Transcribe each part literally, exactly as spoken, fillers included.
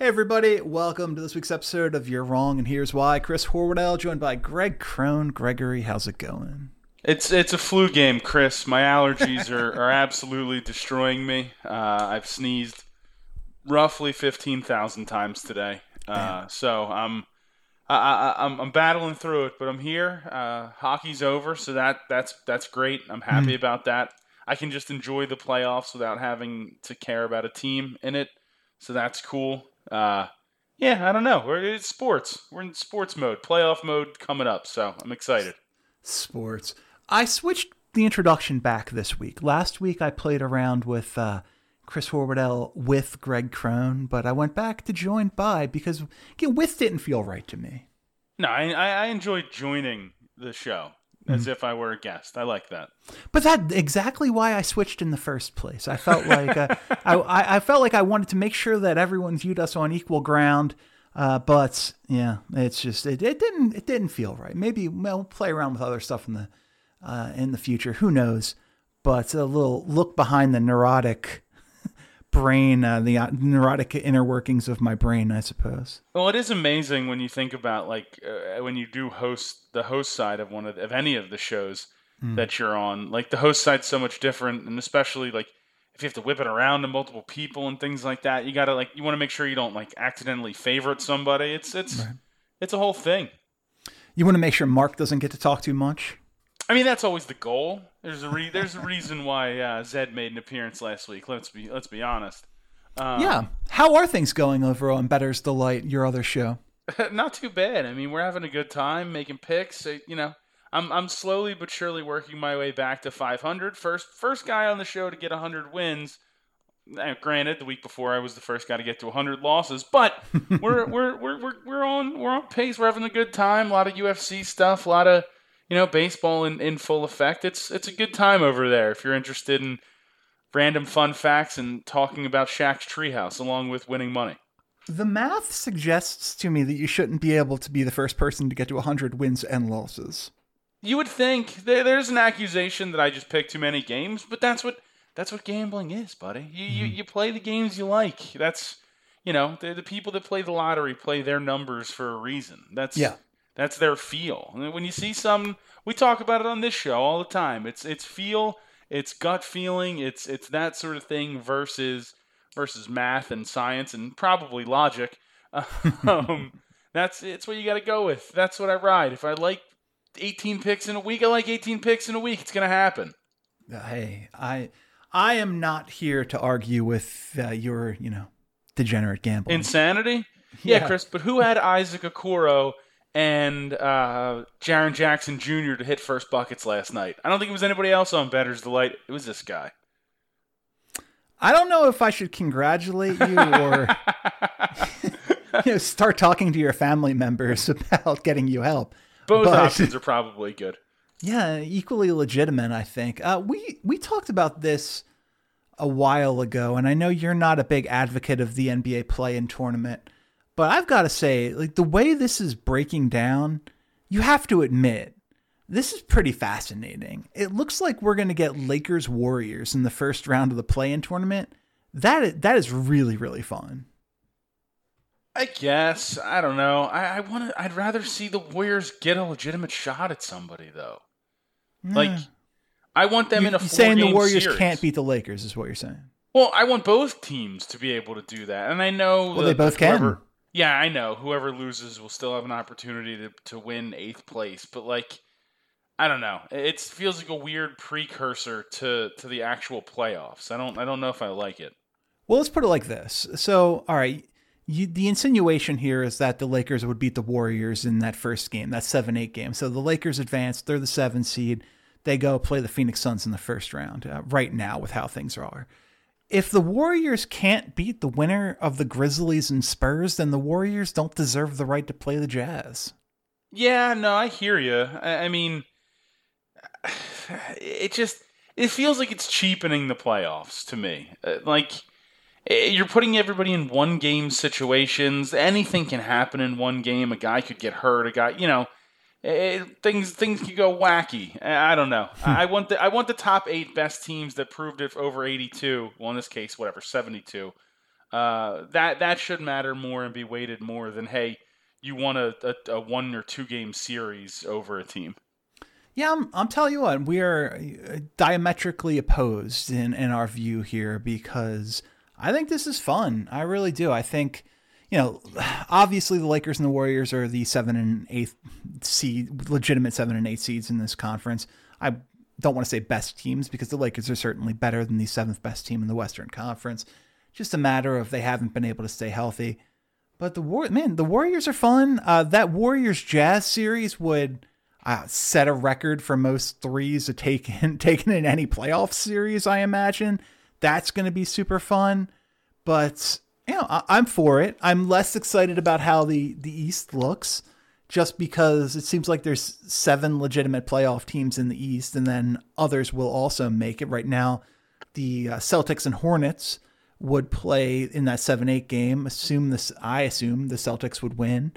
Hey everybody, welcome to this week's episode of You're Wrong and Here's Why. Chris Horwedel joined by Greg Crone. Gregory, how's it going? It's it's a flu game, Chris. My allergies are, are absolutely destroying me. Uh, I've sneezed roughly fifteen thousand times today. Uh, so I'm, I, I, I'm I'm battling through it, but I'm here. Uh, hockey's over, so that that's that's great. I'm happy mm. about that. I can just enjoy the playoffs without having to care about a team in it, so that's cool. Uh, yeah, I don't know. We're, it's sports. We're in sports mode, playoff mode coming up, so I'm excited. Sports. I switched the introduction back this week. Last week I played around with uh, Chris Horwedel with Greg Crone, but I went back to joined by because again, with didn't feel right to me. No, I, I enjoyed joining the show as mm-hmm. if I were a guest. I like that. But that's exactly why I switched in the first place. I felt like uh, I, I felt like I wanted to make sure that everyone viewed us on equal ground. Uh, but yeah, it's just it, it didn't it didn't feel right. Maybe we'll play around with other stuff in the uh, in the future. Who knows? But a little look behind the neurotic brain, uh, the uh, neurotic inner workings of my brain, I suppose. Well, it is amazing when you think about like uh, when you do host the host side of one of, the, of any of the shows mm. that you're on. Like the host side's so much different, and especially like. If you have to whip it around to multiple people and things like that, you gotta like you want to make sure you don't like accidentally favorite somebody. It's it's right. It's a whole thing. You want to make sure Mark doesn't get to talk too much. I mean, that's always the goal. There's a re- there's a reason why uh, Zed made an appearance last week. Let's be let's be honest. Um, yeah, how are things going over on Better's Delight, your other show? Not too bad. I mean, we're having a good time making picks. So, you know. I'm I'm slowly but surely working my way back to five hundred. First first guy on the show to get one hundred wins. Now, granted, the week before I was the first guy to get to one hundred losses, but we're we're we're we're we're on we're on pace. We're having a good time. A lot of U F C stuff. A lot of you know baseball in, in full effect. It's it's a good time over there. If you're interested in random fun facts and talking about Shaq's treehouse, along with winning money. The math suggests to me that you shouldn't be able to be the first person to get to one hundred wins and losses. You would think there, there's an accusation that I just picked too many games, but that's what that's what gambling is, buddy. You you, you play the games you like. That's you know the the people that play the lottery play their numbers for a reason. That's yeah. That's their feel. And when you see some, we talk about it on this show all the time. It's it's feel, it's gut feeling, it's it's that sort of thing versus versus math and science and probably logic. Um, that's it's what you got to go with. That's what I ride. If I like. eighteen picks in a week. I like eighteen picks in a week. It's going to happen. Hey, I I am not here to argue with uh, your, you know, degenerate gambling. Insanity? Yeah, yeah, Chris, but who had Isaac Okoro and uh, Jaren Jackson Junior to hit first buckets last night? I don't think it was anybody else on Better's Delight. It was this guy. I don't know if I should congratulate you or you know, start talking to your family members about getting you help. Both but, options are probably good. Yeah, equally legitimate, I think. Uh, we we talked about this a while ago, and I know you're not a big advocate of the N B A play-in tournament, but I've got to say, like the way this is breaking down, you have to admit, this is pretty fascinating. It looks like we're going to get Lakers Warriors in the first round of the play-in tournament. That is, that is really, really fun. I guess. I don't know. I, I want to. I'd rather see the Warriors get a legitimate shot at somebody, though. Yeah. Like, I want them you're, in a four-game series. You're saying the Warriors series. Can't beat the Lakers is what you're saying. Well, I want both teams to be able to do that, and I know. Well, they both whoever, can. Yeah, I know. Whoever loses will still have an opportunity to to win eighth place, but like, I don't know. It feels like a weird precursor to to the actual playoffs. I don't. I don't know if I like it. Well, let's put it like this. So, all right. You, the insinuation here is that the Lakers would beat the Warriors in that first game, that seven eight game. So the Lakers advance. They're the seven seed. They go play the Phoenix Suns in the first round uh, right now with how things are. if the Warriors can't beat the winner of the Grizzlies and Spurs, then the Warriors don't deserve the right to play the Jazz. Yeah, no, I hear you. I, I mean, it just, it feels like it's cheapening the playoffs to me. Like, you're putting everybody in one game situations. Anything can happen in one game. A guy could get hurt. A guy, you know, it, things things could go wacky. I don't know. I want the I want the top eight best teams that proved it over eighty-two. Well, in this case, whatever, seventy-two. Uh, that that should matter more and be weighted more than, hey, you won a, a, a one or two game series over a team. Yeah, I'm, I'm telling you what, we are diametrically opposed in, in our view here, because I think this is fun. I really do. I think, you know, obviously the Lakers and the Warriors are the seven and eighth seed, legitimate seven and eight seeds in this conference. I don't want to say best teams, because the Lakers are certainly better than the seventh best team in the Western Conference. Just a matter of they haven't been able to stay healthy. But the war, man, the Warriors are fun. Uh, that Warriors Jazz series would uh, set a record for most threes taken taken in any playoff series, I imagine. That's going to be super fun. But you know, I, I'm for it. I'm less excited about how the the East looks, just because it seems like there's seven legitimate playoff teams in the East, and then others will also make it. Right now, the uh, Celtics and Hornets would play in that seven eight game. Assume this, I assume the Celtics would win,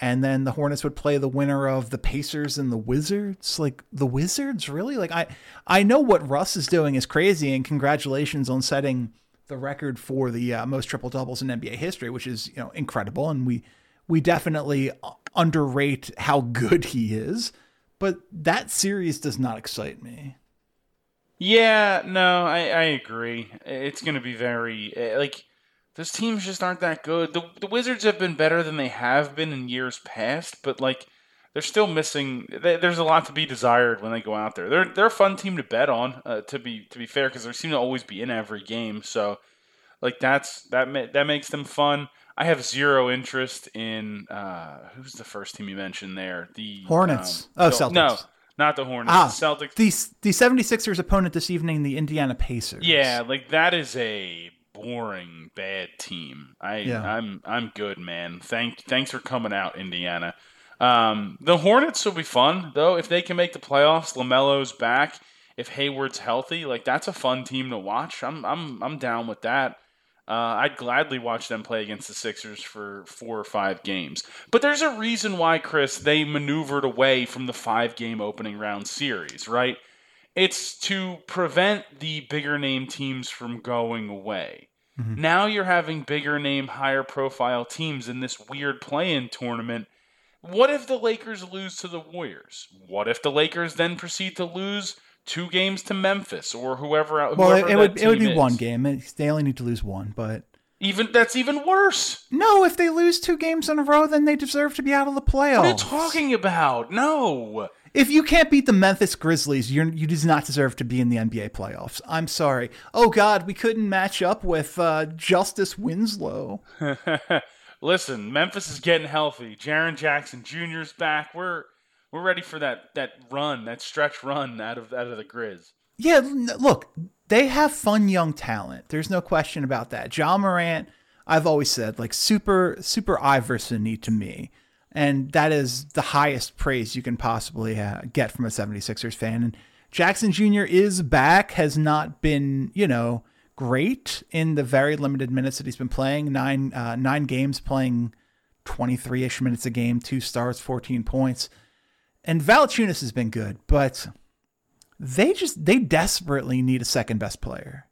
and then the Hornets would play the winner of the Pacers and the Wizards. Like, the Wizards, really? Like, I, I know what Russ is doing is crazy, and congratulations on setting the record for the uh, most triple doubles in N B A history, which is, you know, incredible, and we we definitely underrate how good he is. But that series does not excite me. Yeah, no, I, I agree. It's going to be very, like, those teams just aren't that good. The the Wizards have been better than they have been in years past, but, like, they're still missing, they, there's a lot to be desired when they go out there. They're they're a fun team to bet on, uh, to be to be fair, because they seem to always be in every game. So, like, that's that ma- that makes them fun. I have zero interest in, uh, who's the first team you mentioned there? The Hornets. Um, oh, Celtics. No. Not the Hornets, ah, the Celtics. The, the seventy-sixers opponent this evening, the Indiana Pacers. Yeah, like, that is a boring, bad team. I, yeah. I'm I'm good, man. Thank, thanks for coming out, Indiana. Um, the Hornets will be fun, though. If they can make the playoffs, LaMelo's back. If Hayward's healthy, like, that's a fun team to watch. I'm I'm I'm down with that. Uh, I'd gladly watch them play against the Sixers for four or five games. But there's a reason why, Chris, they maneuvered away from the five-game opening round series, right? It's to prevent the bigger-name teams from going away. Mm-hmm. Now you're having bigger-name, higher-profile teams in this weird play-in tournament. What if the Lakers lose to the Warriors? What if the Lakers then proceed to lose two games to Memphis or whoever out. Well, it, it would it would be is. one game. They only need to lose one, but even that's even worse. No, if they lose two games in a row, then they deserve to be out of the playoffs. What are you talking about? No. If you can't beat the Memphis Grizzlies, you you do not deserve to be in the N B A playoffs. I'm sorry. Oh God, we couldn't match up with uh, Justice Winslow. Listen, Memphis is getting healthy. Jaren Jackson Junior is back. We're We're ready for that that run, that stretch run out of out of the Grizz. Yeah, look, they have fun young talent. There's no question about that. Ja Morant, I've always said, like, super super Iverson-y to me. And that is the highest praise you can possibly uh, get from a seventy-sixers fan. And Jackson Junior is back, has not been, you know, great in the very limited minutes that he's been playing. Nine, uh, nine games playing twenty-three-ish minutes a game, two starts, fourteen points. And Valanciunas has been good, but they just, they desperately need a second best player.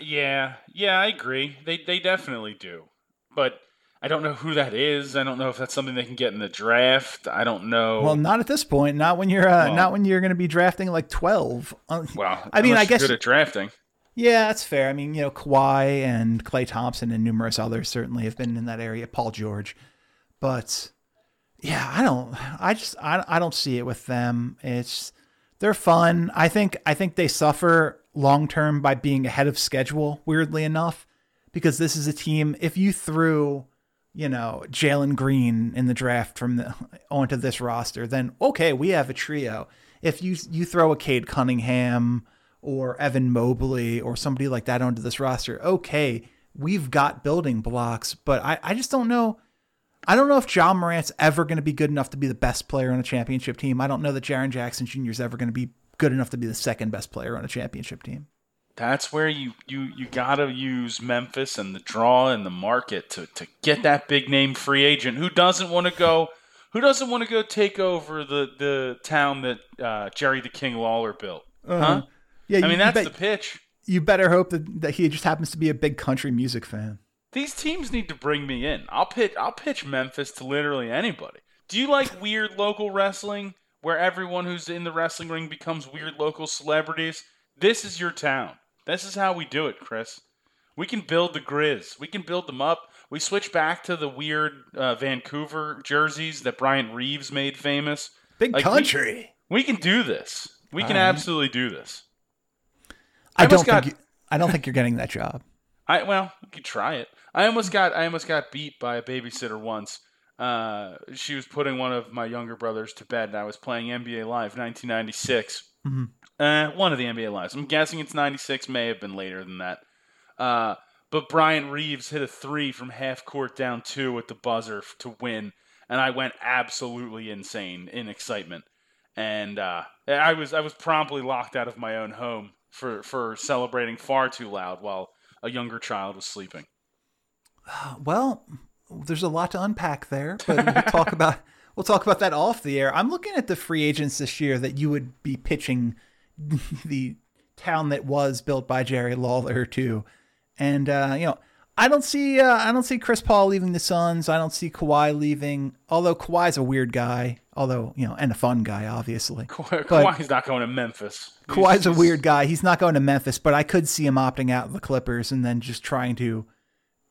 Yeah. Yeah, I agree. They they definitely do. But I don't know who that is. I don't know if that's something they can get in the draft. I don't know. Well, not at this point. Not when you're uh, well, not when you're going to be drafting like twelve. Well, I mean, I guess you're good at drafting. Yeah, that's fair. I mean, you know, Kawhi and Klay Thompson and numerous others certainly have been in that area. Paul George. But yeah, I don't, I just, I, I don't see it with them. It's, they're fun. I think, I think they suffer long-term by being ahead of schedule, weirdly enough, because this is a team, if you threw, you know, Jalen Green in the draft from the, onto this roster, then okay, we have a trio. If you, you throw a Cade Cunningham or Evan Mobley or somebody like that onto this roster, okay, we've got building blocks, but I, I just don't know. I don't know if Ja Morant's ever going to be good enough to be the best player on a championship team. I don't know that Jaren Jackson Junior is ever going to be good enough to be the second best player on a championship team. That's where you you, you got to use Memphis and the draw and the market to, to get that big name free agent who doesn't want to go who doesn't want to go take over the, the town that uh, Jerry the King Lawler built. Uh-huh. Huh? Yeah, I you, mean that's bet, the pitch. You better hope that, that he just happens to be a big country music fan. These teams need to bring me in. I'll pitch I'll pitch Memphis to literally anybody. Do you like weird local wrestling where everyone who's in the wrestling ring becomes weird local celebrities? This is your town. This is how we do it, Chris. We can build the Grizz. We can build them up. We switch back to the weird uh, Vancouver jerseys that Brian Reeves made famous. Big like, country. We, we can do this. We can um, absolutely do this. I, I don't got, think you, I don't think you're getting that job. I well, you could try it. I almost got I almost got beat by a babysitter once. Uh, she was putting one of my younger brothers to bed, and I was playing N B A Live nineteen ninety-six. Mm-hmm. Uh, one of the N B A Lives. I'm guessing it's ninety-six, may have been later than that. Uh, but Brian Reeves hit a three from half court down two at the buzzer to win, and I went absolutely insane in excitement. And uh, I was I was promptly locked out of my own home for, for celebrating far too loud while a younger child was sleeping. Well, there's a lot to unpack there, but we'll talk about we'll talk about that off the air. I'm looking at the free agents this year that you would be pitching the town that was built by Jerry Lawler too, and uh, you know, I don't see uh, I don't see Chris Paul leaving the Suns. I don't see Kawhi leaving. Although Kawhi's a weird guy, although you know, and a fun guy, obviously. Ka- Kawhi's not going to Memphis. Kawhi's a weird guy. He's not going to Memphis, but I could see him opting out of the Clippers and then just trying to,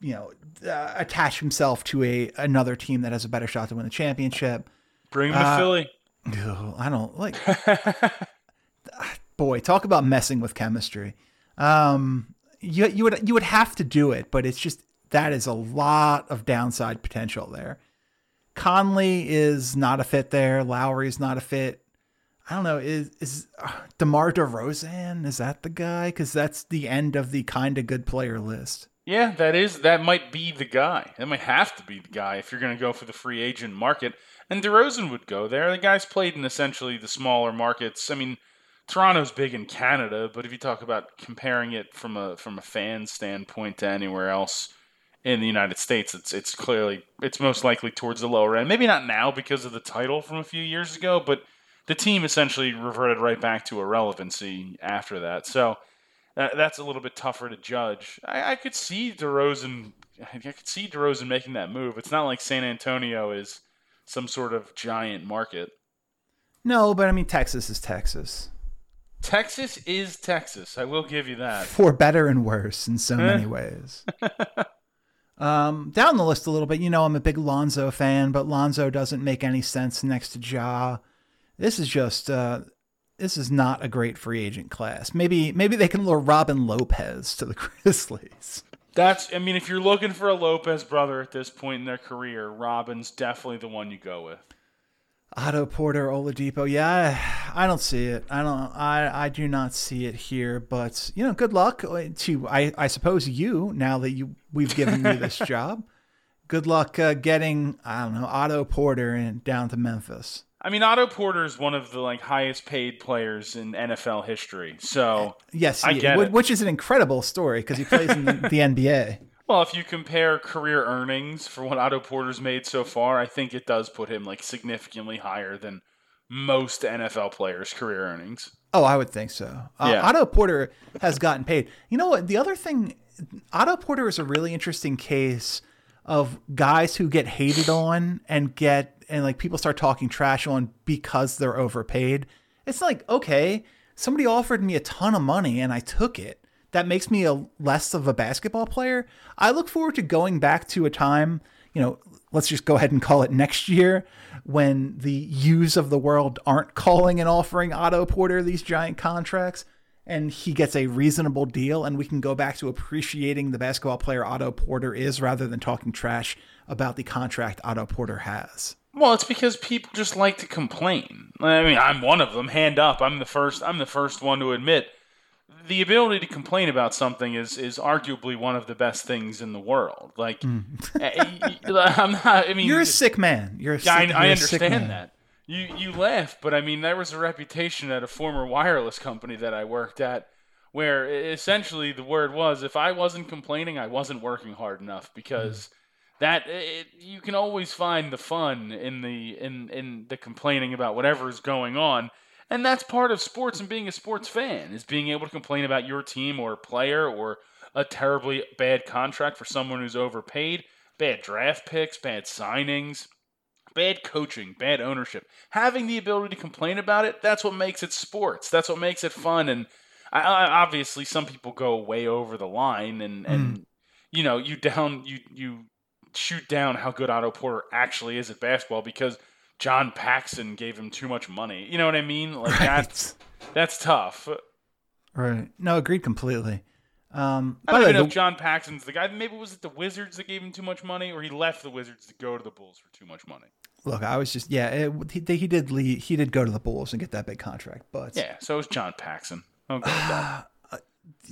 you know, uh, attach himself to a another team that has a better shot to win the championship. Bring him uh, to Philly. Ugh, I don't like. Boy, talk about messing with chemistry. Um, you you would you would have to do it, but it's just that is a lot of downside potential there. Conley is not a fit there. Lowry's not a fit. I don't know. Is is uh, DeMar DeRozan? Is that the guy? Because that's the end of the kind of good player list. Yeah, that is. That might be the guy. That might have to be the guy if you're going to go for the free agent market. And DeRozan would go there. The guy's played in essentially the smaller markets. I mean, Toronto's big in Canada, but if you talk about comparing it from a from a fan standpoint to anywhere else in the United States, it's it's clearly it's most likely towards the lower end. Maybe not now because of the title from a few years ago, but the team essentially reverted right back to irrelevancy after that. So that, that's a little bit tougher to judge. I, I could see DeRozan. I could see DeRozan making that move. It's not like San Antonio is some sort of giant market. No, but I mean Texas is Texas. Texas is Texas. I will give you that. For better and worse in so many ways. um, down the list a little bit, you know, I'm a big Lonzo fan, but Lonzo doesn't make any sense next to Ja. This is just, uh, this is not a great free agent class. Maybe maybe they can lure Robin Lopez to the Grizzlies. That's, I mean, if you're looking for a Lopez brother at this point in their career, Robin's definitely the one you go with. Otto Porter, Oladipo. Yeah, I, I don't see it. I don't. I, I do not see it here. But you know, good luck to I, I suppose you now that you we've given you this job. Good luck uh, getting I don't know Otto Porter and down to Memphis. I mean, Otto Porter is one of the like highest paid players in N F L history. So yes, I get it. Which is an incredible story because he plays in the, the N B A. Well, if you compare career earnings for what Otto Porter's made so far, I think it does put him like significantly higher than most N F L players' career earnings. Oh, I would think so. Uh, yeah. Otto Porter has gotten paid. You know what? The other thing, Otto Porter is a really interesting case of guys who get hated on and get and like people start talking trash on because they're overpaid. It's like, okay, somebody offered me a ton of money and I took it. That makes me a less of a basketball player. I look forward to going back to a time, you know, let's just go ahead and call it next year when the U's of the world aren't calling and offering Otto Porter these giant contracts and he gets a reasonable deal and we can go back to appreciating the basketball player Otto Porter is rather than talking trash about the contract Otto Porter has. Well, it's because people just like to complain. I mean, I'm one of them, hand up. I'm the first, I'm the first one to admit the ability to complain about something is is arguably one of the best things in the world. Like, mm. I'm not. I mean, you're a sick man. You're a sick, I, you're I understand that. You you laugh, but I mean, there was a reputation at a former wireless company that I worked at, where essentially the word was, if I wasn't complaining, I wasn't working hard enough, because mm. that it, you can always find the fun in the in in the complaining about whatever is going on. And that's part of sports and being a sports fan, is being able to complain about your team or a player or a terribly bad contract for someone who's overpaid, bad draft picks, bad signings, bad coaching, bad ownership. Having the ability to complain about it, that's what makes it sports. That's what makes it fun. And I, I, obviously some people go way over the line and, and mm. you know, you down you you shoot down how good Otto Porter actually is at basketball because John Paxson gave him too much money. You know what I mean? Like, right. that's that's tough. Right. No, agreed completely. Um, I don't even know if John Paxson's the guy. Maybe was it the Wizards that gave him too much money, or he left the Wizards to go to the Bulls for too much money? Look, I was just yeah. It, he, he did leave, he did go to the Bulls and get that big contract, but yeah. So it was John Paxson. Okay. Uh,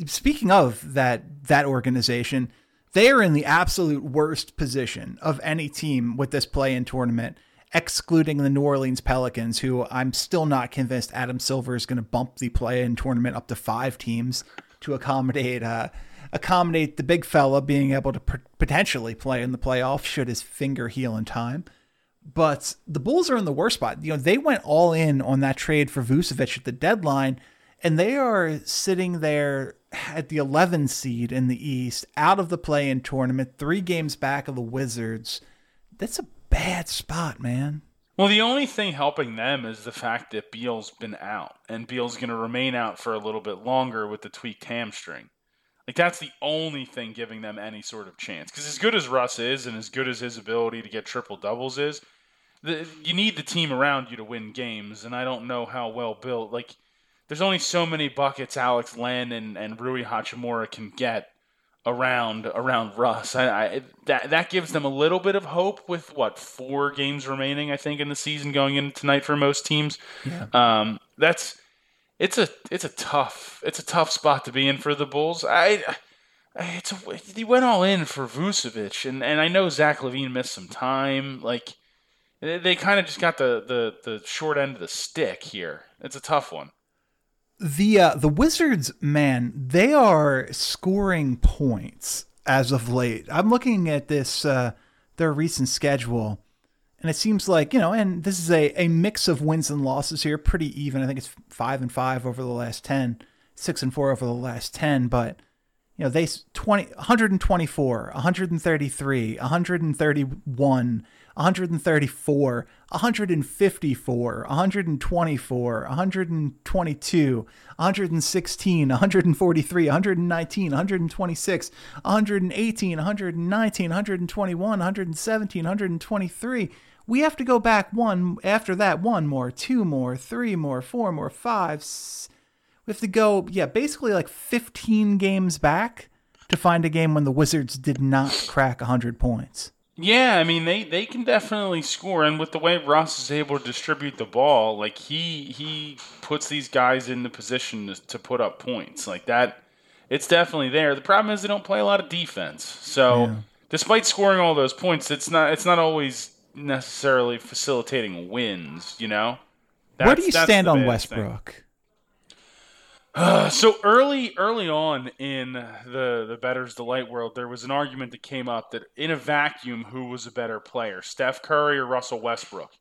speaking of that, that organization, they are in the absolute worst position of any team with this play-in tournament, excluding the New Orleans Pelicans, who I'm still not convinced Adam Silver is going to bump the play-in tournament up to five teams to accommodate uh, accommodate the big fella being able to p- potentially play in the playoff should his finger heal in time. But the Bulls are in the worst spot. You know, they went all in on that trade for Vucevic at the deadline, and they are sitting there at the eleventh seed in the East, out of the play-in tournament, three games back of the Wizards. That's a bad spot, man. Well, the only thing helping them is the fact that Beal's been out, and Beal's going to remain out for a little bit longer with the tweaked hamstring. Like, that's the only thing giving them any sort of chance. Because as good as Russ is, and as good as his ability to get triple doubles is, the, you need the team around you to win games. And I don't know how well built. Like, there's only so many buckets Alex Len and, and Rui Hachimura can get around around Russ. I, I that that gives them a little bit of hope with what four games remaining, I think, in the season going into tonight for most teams. Yeah. Um, that's it's a it's a tough it's a tough spot to be in for the Bulls. I, I it's a, they went all in for Vucevic, and and I know Zach LaVine missed some time. Like, they, they kind of just got the, the the short end of the stick here. It's a tough one. The uh, the Wizards, man, they are scoring points as of late. I'm looking at this uh, their recent schedule, and it seems like, you know, and this is a, a mix of wins and losses here, pretty even. I think it's five and five over the last ten, six and four over the last ten. But, you know, they one hundred twenty-four, one hundred thirty-three, one hundred thirty-one, one hundred thirty-four, one hundred fifty-four, one hundred twenty-four, one hundred twenty-two, one hundred sixteen, one hundred forty-three, one hundred nineteen, one hundred twenty-six, one hundred eighteen, one hundred nineteen, one hundred twenty-one, one hundred seventeen, one hundred twenty-three. We have to go back one after that, one more, two more, three more, four more, five. S- we have to go, yeah, basically like fifteen games back to find a game when the Wizards did not crack one hundred points. Yeah, I mean, they, they can definitely score, and with the way Russ is able to distribute the ball, like, he he puts these guys in the position to, to put up points. Like, that, it's definitely there. The problem is they don't play a lot of defense. So, yeah. Despite scoring all those points, it's not it's not always necessarily facilitating wins, you know? That's, Where do you stand on Westbrook? Thing. Uh, so early early on in the, the Better's Delight world, there was an argument that came up that in a vacuum, who was a better player, Steph Curry or Russell Westbrook?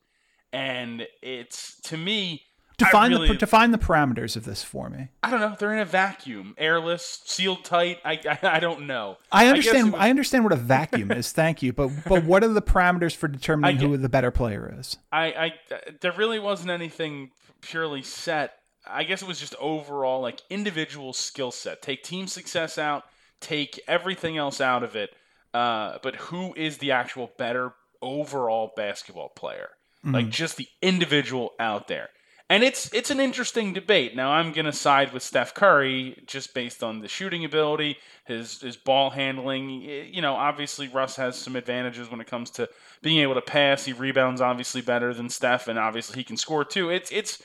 And it's, to me... Define, really, the, define the parameters of this for me. I don't know. They're in a vacuum. Airless, sealed tight. I I, I don't know. I understand I, was, I understand what a vacuum is. Thank you. But but what are the parameters for determining I, who the better player is? I, I There really wasn't anything purely set. I guess it was just overall, like, individual skill set. Take team success out, take everything else out of it. Uh, but who is the actual better overall basketball player? Mm-hmm. Like, just the individual out there. And it's it's an interesting debate. Now, I'm going to side with Steph Curry just based on the shooting ability, his his ball handling. You know, obviously, Russ has some advantages when it comes to being able to pass. He rebounds, obviously, better than Steph, and obviously he can score, too. It's It's...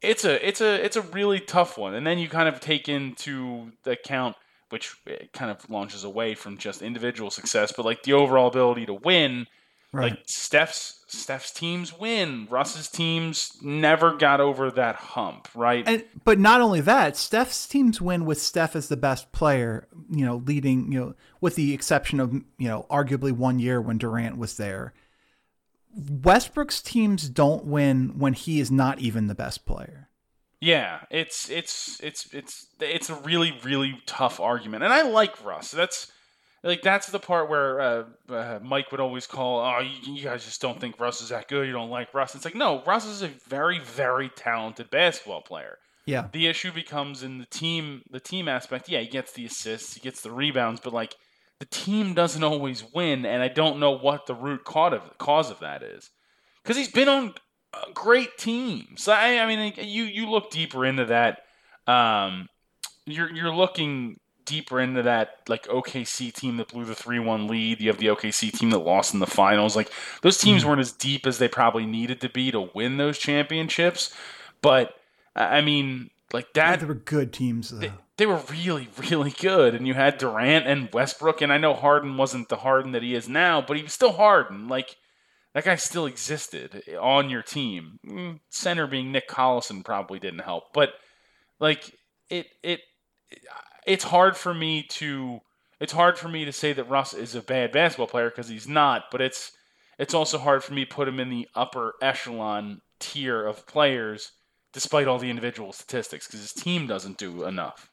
It's a it's a it's a really tough one, and then you kind of take into account, which kind of launches away from just individual success, but like the overall ability to win. Right. Like Steph's Steph's teams win. Russ's teams never got over that hump, right? And, but not only that, Steph's teams win with Steph as the best player, you know, leading, you know, with the exception of, you know, arguably one year when Durant was there. Westbrook's teams don't win when he is not even the best player. Yeah, it's it's it's it's it's a really really tough argument, and I like Russ. That's like that's the part where uh, uh, Mike would always call, "Oh, you, you guys just don't think Russ is that good. You don't like Russ." It's like, no, Russ is a very very talented basketball player. Yeah, the issue becomes in the team the team aspect. Yeah, he gets the assists, he gets the rebounds, but like. The team doesn't always win, and I don't know what the root cause of that is. Because he's been on great teams. I, I mean, you you look deeper into that. Um, you're you're looking deeper into that, like O K C team that blew the three one lead. You have the O K C team that lost in the finals. Like those teams weren't as deep as they probably needed to be to win those championships. But I mean, like that. Yeah, they were good teams, though. They, They were really, really good, and you had Durant and Westbrook, and I know Harden wasn't the Harden that he is now, but he was still Harden. Like, that guy still existed on your team. Center being Nick Collison probably didn't help, but, like, it it it's hard for me to it's hard for me to say that Russ is a bad basketball player because he's not, but it's it's also hard for me to put him in the upper echelon tier of players despite all the individual statistics because his team doesn't do enough.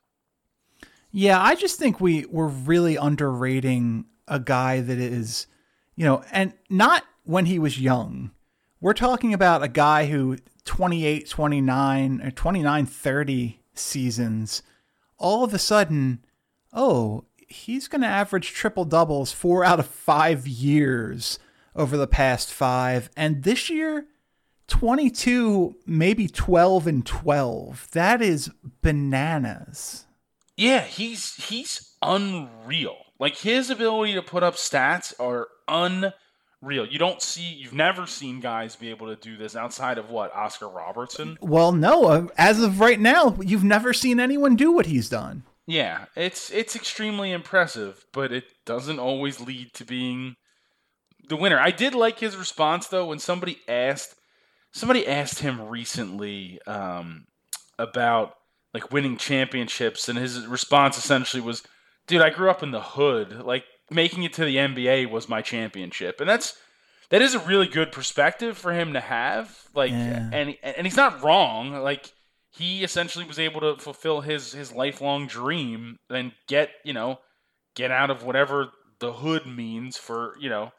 Yeah, I just think we we're really underrating a guy that is, you know, and not when he was young. We're talking about a guy who twenty-eight, twenty-nine, or twenty-nine, thirty seasons, all of a sudden, oh, he's going to average triple doubles four out of five years over the past five. And this year, twenty-two, maybe twelve and twelve. That is bananas. Yeah, he's he's unreal. Like, his ability to put up stats are unreal. You don't see, you've never seen guys be able to do this outside of, what, Oscar Robertson? Well, no, as of right now, you've never seen anyone do what he's done. Yeah, it's it's extremely impressive, but it doesn't always lead to being the winner. I did like his response, though, when somebody asked, somebody asked him recently um, about... like winning championships, and his response essentially was, dude, I grew up in the hood. Like, making it to the N B A was my championship. And that's that is a really good perspective for him to have. Like yeah. and and he's not wrong. Like, he essentially was able to fulfill his his lifelong dream and get, you know, get out of whatever the hood means for, you know,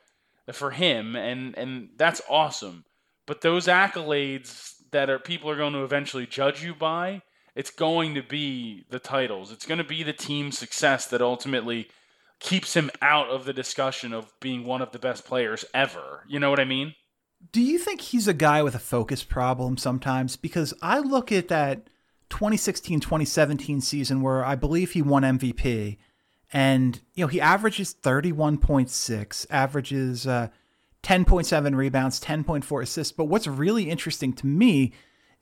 for him, and and that's awesome. But those accolades that are people are going to eventually judge you by, it's going to be the titles. It's going to be the team's success that ultimately keeps him out of the discussion of being one of the best players ever. You know what I mean? Do you think he's a guy with a focus problem sometimes? Because I look at that twenty sixteen twenty seventeen season where I believe he won M V P, and you know he averages thirty-one point six, averages uh, ten point seven rebounds, ten point four assists. But what's really interesting to me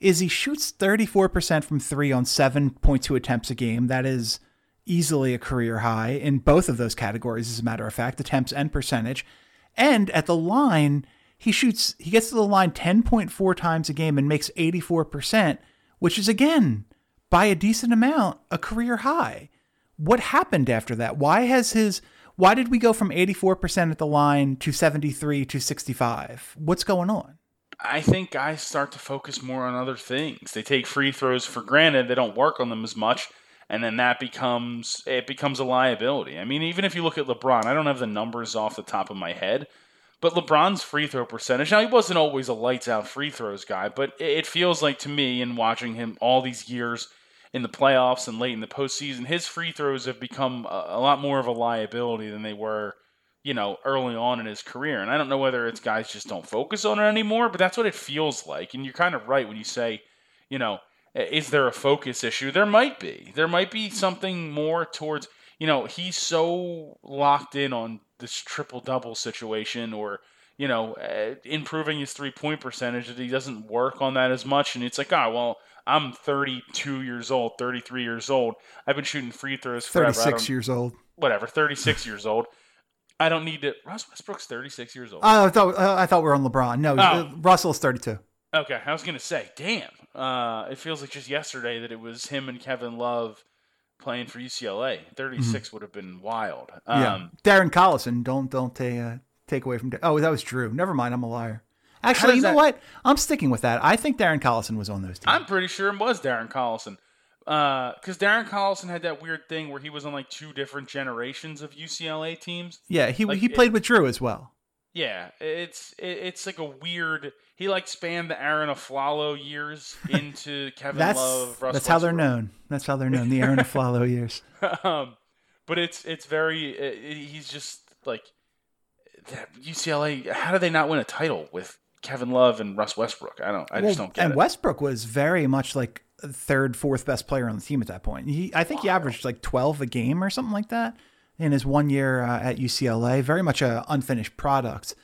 is he shoots thirty-four percent from three on seven point two attempts a game. That is easily a career high in both of those categories, as a matter of fact, attempts and percentage. And at the line, he shoots, he gets to the line ten point four times a game and makes eighty-four percent, which is, again, by a decent amount, a career high. What happened after that? Why has his, why did we go from eighty-four percent at the line to seventy-three to sixty-five? What's going on? I think guys start to focus more on other things. They take free throws for granted. They don't work on them as much, and then that becomes it becomes a liability. I mean, even if you look at LeBron, I don't have the numbers off the top of my head, but LeBron's free throw percentage, now he wasn't always a lights-out free throws guy, but it feels like to me, in watching him all these years in the playoffs and late in the postseason, his free throws have become a lot more of a liability than they were, you know, early on in his career. And I don't know whether it's guys just don't focus on it anymore, but that's what it feels like. And you're kind of right when you say, you know, is there a focus issue? There might be. There might be something more towards, you know, he's so locked in on this triple-double situation, or, you know, uh, improving his three-point percentage, that he doesn't work on that as much. And it's like, ah, oh, well, I'm thirty-two years old, thirty-three years old. I've been shooting free throws forever. thirty-six years old. Whatever, thirty-six years old. I don't need to. Russ Westbrook's thirty-six years old. Oh, I thought uh, I thought we were on LeBron. No, oh. Russell's thirty-two. Okay, I was going to say, damn. Uh, it feels like just yesterday that it was him and Kevin Love playing for U C L A. thirty-six mm-hmm. would have been wild. Um, yeah. Darren Collison, don't don't take, uh, take away from – oh, that was Drew. Never mind, I'm a liar. Actually, you know that... what? I'm sticking with that. I think Darren Collison was on those teams. I'm pretty sure it was Darren Collison. Because uh, Darren Collison had that weird thing where he was on like two different generations of U C L A teams. Yeah, he like, he played it, with Drew as well. Yeah, it's it, it's like a weird. He like spanned the Aaron Aflalo years into Kevin that's, Love. Russ that's Westbrook. How they're known. That's how they're known. The Aaron Aflalo years. Um, but it's it's very. It, it, he's just like that U C L A. How do they not win a title with Kevin Love and Russ Westbrook? I don't. I well, just don't get and it. And Westbrook was very much like third, fourth best player on the team at that point. He, I think wow. he averaged like twelve a game or something like that in his one year uh, at U C L A. Very much an unfinished product.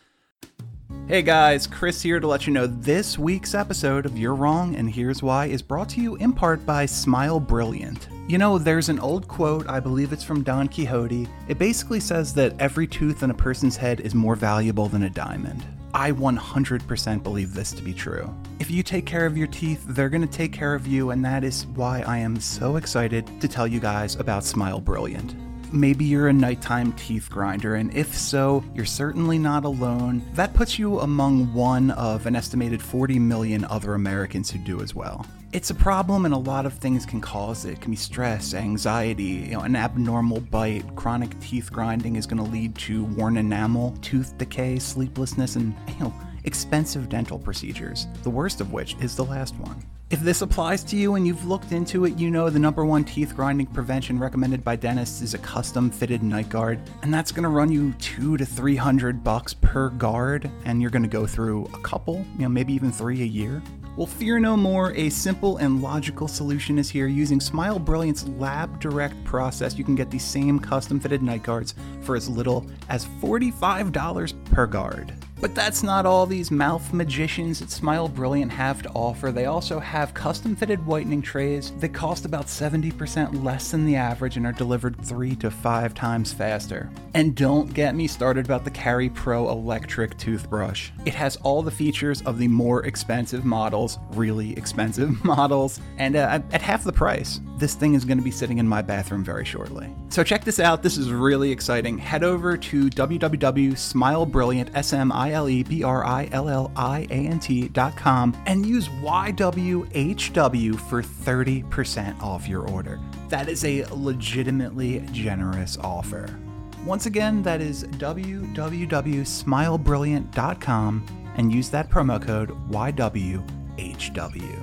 Hey guys, Chris here to let you know this week's episode of You're Wrong and Here's Why is brought to you in part by Smile Brilliant. You know, there's an old quote, I believe it's from Don Quixote. It basically says that every tooth in a person's head is more valuable than a diamond. I one hundred percent believe this to be true. If you take care of your teeth, they're going to take care of you, and that is why I am so excited to tell you guys about Smile Brilliant. Maybe you're a nighttime teeth grinder, and if so, you're certainly not alone. That puts you among one of an estimated forty million other Americans who do as well. It's a problem, and a lot of things can cause it. It can be stress, anxiety, you know, an abnormal bite. Chronic teeth grinding is going to lead to worn enamel, tooth decay, sleeplessness, and you know, expensive dental procedures, the worst of which is the last one. If this applies to you and you've looked into it, you know the number one teeth grinding prevention recommended by dentists is a custom fitted night guard, and that's going to run you two to three hundred bucks per guard, and you're going to go through a couple, you know, maybe even three a year. Well, fear no more. A simple and logical solution is here. Using Smile Brilliant's Lab Direct process, you can get the same custom fitted night guards for as little as forty-five dollars per guard. But that's not all these mouth magicians at Smile Brilliant have to offer. They also have custom-fitted whitening trays that cost about seventy percent less than the average and are delivered three to five times faster. And don't get me started about the Carry Pro electric toothbrush. It has all the features of the more expensive models, really expensive models, and uh, at half the price. This thing is going to be sitting in my bathroom very shortly. So check this out. This is really exciting. Head over to w w w dot smile brilliant dot com and use Y W H W for thirty percent off your order. That is a legitimately generous offer. Once again, that is w w w dot smile brilliant dot com and use that promo code Y W H W.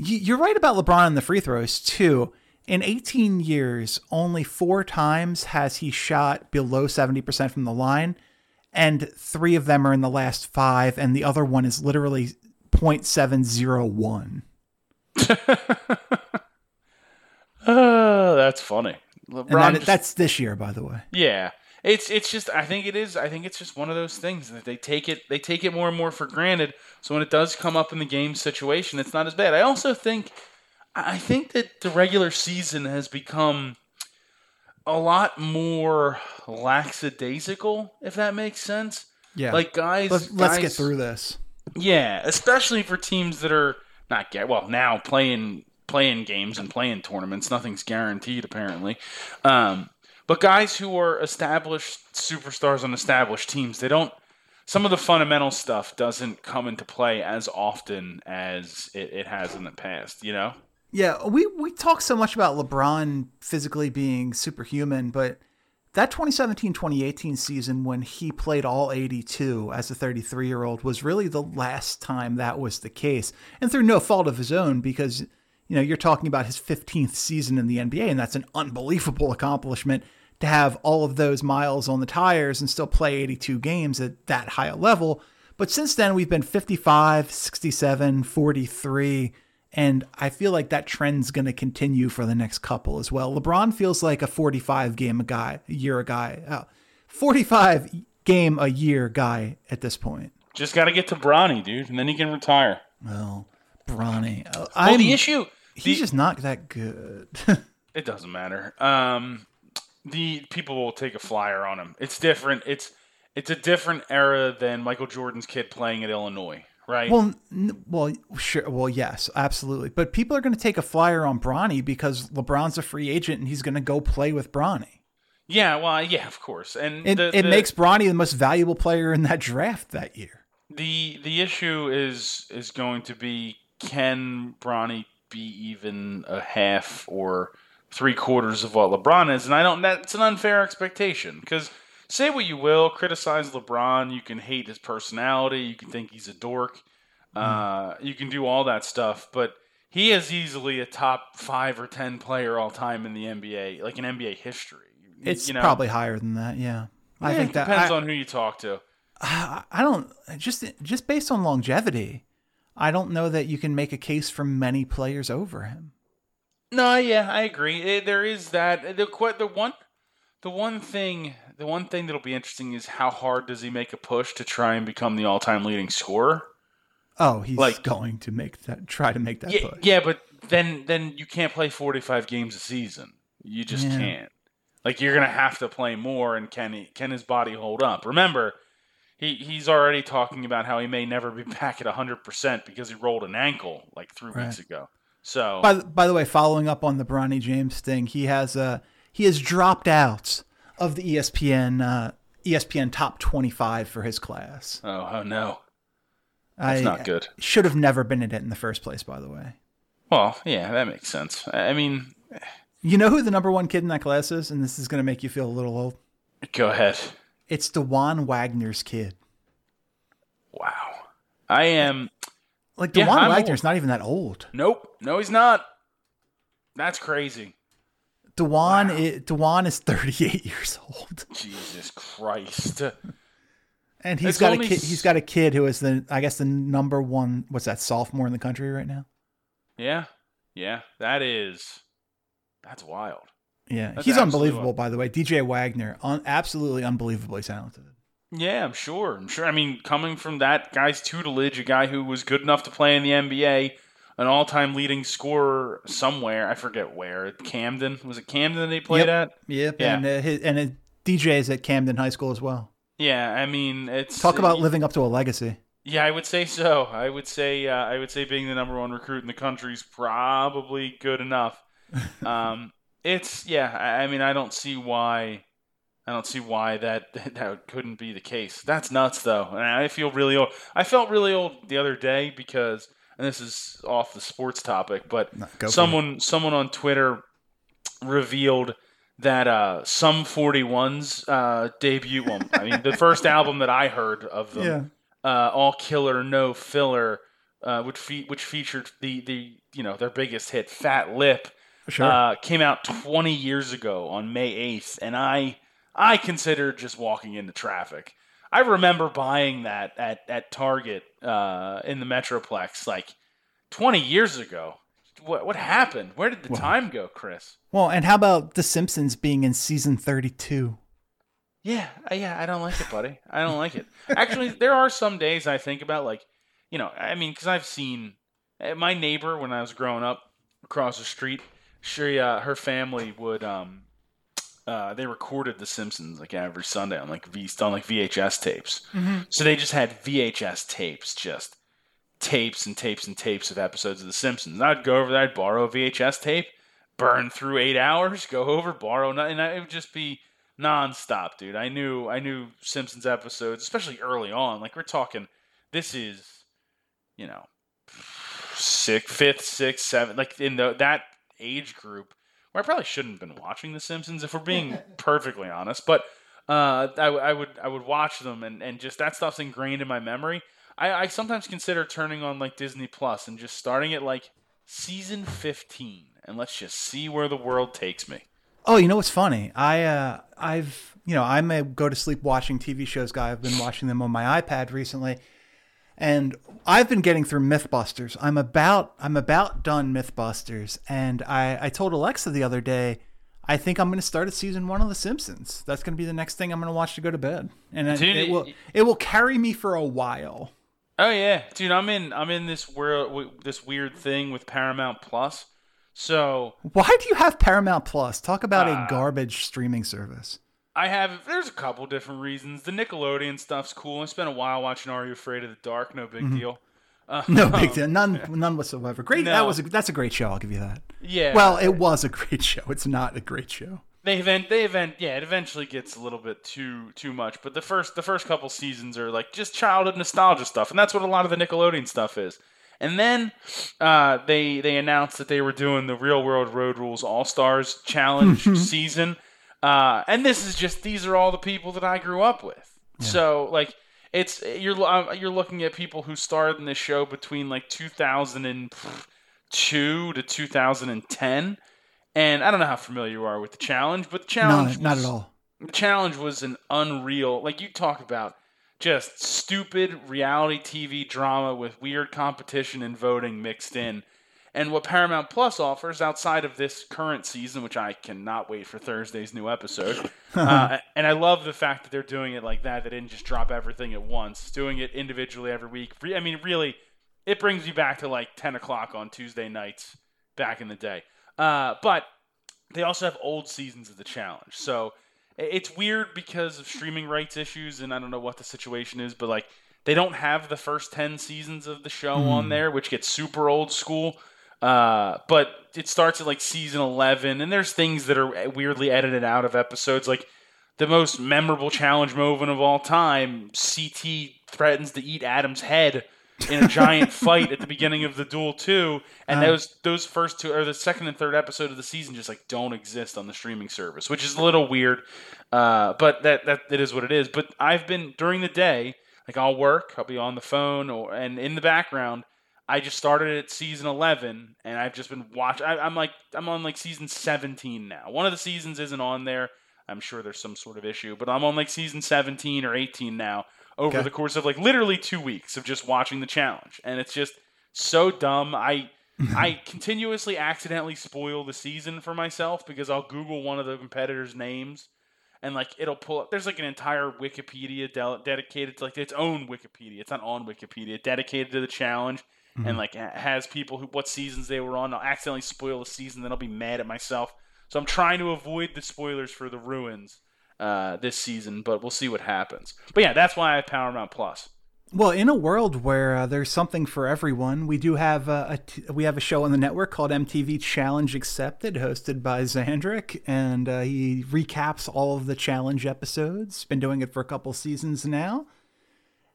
You're right about LeBron and the free throws, too. In eighteen years, only four times has he shot below seventy percent from the line, and three of them are in the last five, and the other one is literally point seven oh one. uh, that's funny. LeBron that, just, that's this year, by the way. Yeah. It's it's just I think it is I think it's just one of those things that they take it they take it more and more for granted. So when it does come up in the game situation, it's not as bad. I also think I think that the regular season has become a lot more lackadaisical, if that makes sense. Yeah. Like guys Let's, let's guys, get through this. Yeah, especially for teams that are not get well, now playing playing games and playing tournaments, nothing's guaranteed apparently. Um But guys who are established superstars on established teams, they don't. Some of the fundamental stuff doesn't come into play as often as it, it has in the past, you know? Yeah, we, we talk so much about LeBron physically being superhuman, but that twenty seventeen twenty eighteen season when he played all eighty-two as a thirty-three-year-old was really the last time that was the case. And through no fault of his own, because, you know, you're talking about his fifteenth season in the N B A, and that's an unbelievable accomplishment. To have all of those miles on the tires and still play eighty-two games at that high a level. But since then, we've been fifty-five, sixty-seven, forty-three, and I feel like that trend's going to continue for the next couple as well. LeBron feels like a forty-five-game guy, a year a guy. Oh, forty-five game a year guy at this point. Just got to get to Bronny, dude, and then he can retire. Well, Bronny. Well, I'm, the issue... He's the, just not that good. It doesn't matter. Um, the people will take a flyer on him. It's different. It's it's a different era than Michael Jordan's kid playing at Illinois, right? Well, n- well, sure. Well, yes, absolutely. But people are going to take a flyer on Bronny because LeBron's a free agent and he's going to go play with Bronny. Yeah, well, yeah, of course. And it, the, it the, makes Bronny the most valuable player in that draft that year. The the issue is is going to be, can Bronny be even a half or three quarters of what LeBron is? And I don't, that's an unfair expectation, because say what you will, criticize LeBron. You can hate his personality. You can think he's a dork. Uh, you can do all that stuff, but he is easily a top five or ten player all time in the N B A, like in N B A history. It's you know? probably higher than that. Yeah. I yeah, think it that depends I, on who you talk to. I don't just, just based on longevity, I don't know that you can make a case for many players over him. No, yeah, I agree. There is that. The the one, the one thing, the one thing that'll be interesting is how hard does he make a push to try and become the all-time leading scorer? Oh, he's like, going to make that. Try to make that yeah, push. Yeah, but then then you can't play forty-five games a season. You just yeah. can't. Like, you're gonna have to play more. And can he, can his body hold up? Remember, He he's already talking about how he may never be back at one hundred percent because he rolled an ankle like three right. weeks ago. So by the, by the way, following up on the Bronny James thing, he has uh he has dropped out of the E S P N uh, E S P N top twenty-five for his class. Oh, oh no, that's I, not good. I should have never been in it in the first place. By the way. Well, yeah, that makes sense. I mean, you know who the number one kid in that class is, and this is going to make you feel a little old. Go ahead. It's DeJuan Wagner's kid. Wow. I am... Like, DeJuan yeah, Wagner's old. Not even that old. Nope. No, he's not. That's crazy. DeJuan, wow. is, DeJuan is thirty-eight years old. Jesus Christ. And he's it's got only... a kid. He's got a kid who is, the I guess, the number one, what's that, sophomore in the country right now? Yeah. Yeah. That is... That's wild. Yeah, That's he's unbelievable, by the way. D J Wagner, un- absolutely unbelievably talented. Yeah, I'm sure. I'm sure. I mean, coming from that guy's tutelage, a guy who was good enough to play in the N B A, an all-time leading scorer somewhere. I forget where. Camden. Was it Camden that he played yep. at? Yep. Yeah. And, uh, his, and uh, D J is at Camden High School as well. Yeah, I mean, it's... Talk about it, living up to a legacy. Yeah, I would say so. I would say, uh, I would say being the number one recruit in the country is probably good enough. Um... It's yeah. I mean, I don't see why. I don't see why that that couldn't be the case. That's nuts, though. And I feel really old. I felt really old the other day because, and this is off the sports topic, but no, someone someone on Twitter revealed that uh, Sum forty-one's uh, debut. Well, I mean, the first album that I heard of them, yeah. uh, All Killer No Filler, uh, which fe- which featured the the you know their biggest hit, Fat Lip. Sure. Uh, came out twenty years ago on May eighth, and I I considered just walking into traffic. I remember buying that at, at Target uh, in the Metroplex like twenty years ago. What what happened? Where did the well, time go, Chris? Well, and how about The Simpsons being in season thirty-two? Yeah, yeah, I don't like it, buddy. I don't like it. Actually, there are some days I think about, like, you know, I mean, because I've seen my neighbor when I was growing up across the street. She, uh, her family would, um, uh, they recorded The Simpsons like every Sunday on like V, on like V H S tapes. Mm-hmm. So they just had V H S tapes, just tapes and tapes and tapes of episodes of The Simpsons. I'd go over there, I'd borrow a V H S tape, burn through eight hours, go over, borrow, and it would just be nonstop, dude. I knew, I knew Simpsons episodes, especially early on. Like, we're talking, this is, you know, sixth, fifth, sixth, seventh, like in the that. age group where I probably shouldn't have been watching The Simpsons if we're being perfectly honest, but uh, I, I would I would watch them and, and just that stuff's ingrained in my memory. I, I sometimes consider turning on like Disney Plus and just starting at like season fifteen and let's just see where the world takes me. Oh, you know what's funny? I uh, I've you know I'm a go to sleep watching T V shows guy. I've been watching them on my iPad recently. And I've been getting through Mythbusters. I'm about I'm about done Mythbusters. And I, I told Alexa the other day, I think I'm going to start at season one of The Simpsons. That's going to be the next thing I'm going to watch to go to bed, and dude, it, it will it will carry me for a while. Oh yeah, dude, I'm in I'm in this world this weird thing with Paramount Plus. So why do you have Paramount Plus? Talk about uh, a garbage streaming service. I have. There's a couple different reasons. The Nickelodeon stuff's cool. I spent a while watching Are You Afraid of the Dark? No big mm-hmm. deal. Um, no big deal. None, none whatsoever. Great. No. That was a, that's a great show. I'll give you that. Yeah. Well, it was a great show. It's not a great show. They event. They event. Yeah. It eventually gets a little bit too too much. But the first the first couple seasons are like just childhood nostalgia stuff, and that's what a lot of the Nickelodeon stuff is. And then uh, they they announced that they were doing the Real World Road Rules All Stars Challenge season, uh, and this is just these are all the people that I grew up with. Yeah. So like. It's you're uh, you're looking at people who starred in this show between like two thousand two to two thousand ten, and I don't know how familiar you are with the challenge, but the challenge no, not was, at all. The challenge was an unreal, like you talk about just stupid reality T V drama with weird competition and voting mixed in, and what Paramount Plus offers outside of this current season, which I cannot wait for Thursday's new episode. uh, and I love the fact that they're doing it like that. They didn't just drop everything at once, doing it individually every week. I mean, really, it brings me back to like ten o'clock on Tuesday nights back in the day. Uh, but they also have old seasons of the challenge. So it's weird because of streaming rights issues, and I don't know what the situation is, but like they don't have the first ten seasons of the show mm. on there, which gets super old school. Uh, but it starts at like season eleven, and there's things that are weirdly edited out of episodes. Like the most memorable challenge moment of all time, C T threatens to eat Adam's head in a giant fight at the beginning of the Duel two, and um, those those first two or the second and third episode of the season just like don't exist on the streaming service, which is a little weird. Uh, but that that it is what it is. But I've been during the day, like I'll work, I'll be on the phone, or and in the background. I just started at season eleven, and I've just been watching. I'm like, I'm on like season seventeen now. One of the seasons isn't on there. I'm sure there's some sort of issue, but I'm on like season seventeen or eighteen now. Over okay. the course of like literally two weeks of just watching the challenge, and it's just so dumb. I I continuously accidentally spoil the season for myself because I'll Google one of the competitors' names, and like it'll pull up. There's like an entire Wikipedia de- dedicated to like its own Wikipedia. It's not on Wikipedia. Dedicated to the challenge. And like has people who what seasons they were on. I'll accidentally spoil a season, then I'll be mad at myself. So I'm trying to avoid the spoilers for the ruins uh, this season, but we'll see what happens. But yeah, that's why I have Paramount Plus. Well, in a world where uh, there's something for everyone, we do have a, a t- we have a show on the network called M T V Challenge Accepted, hosted by Zandrick, and uh, he recaps all of the challenge episodes. Been doing it for a couple seasons now.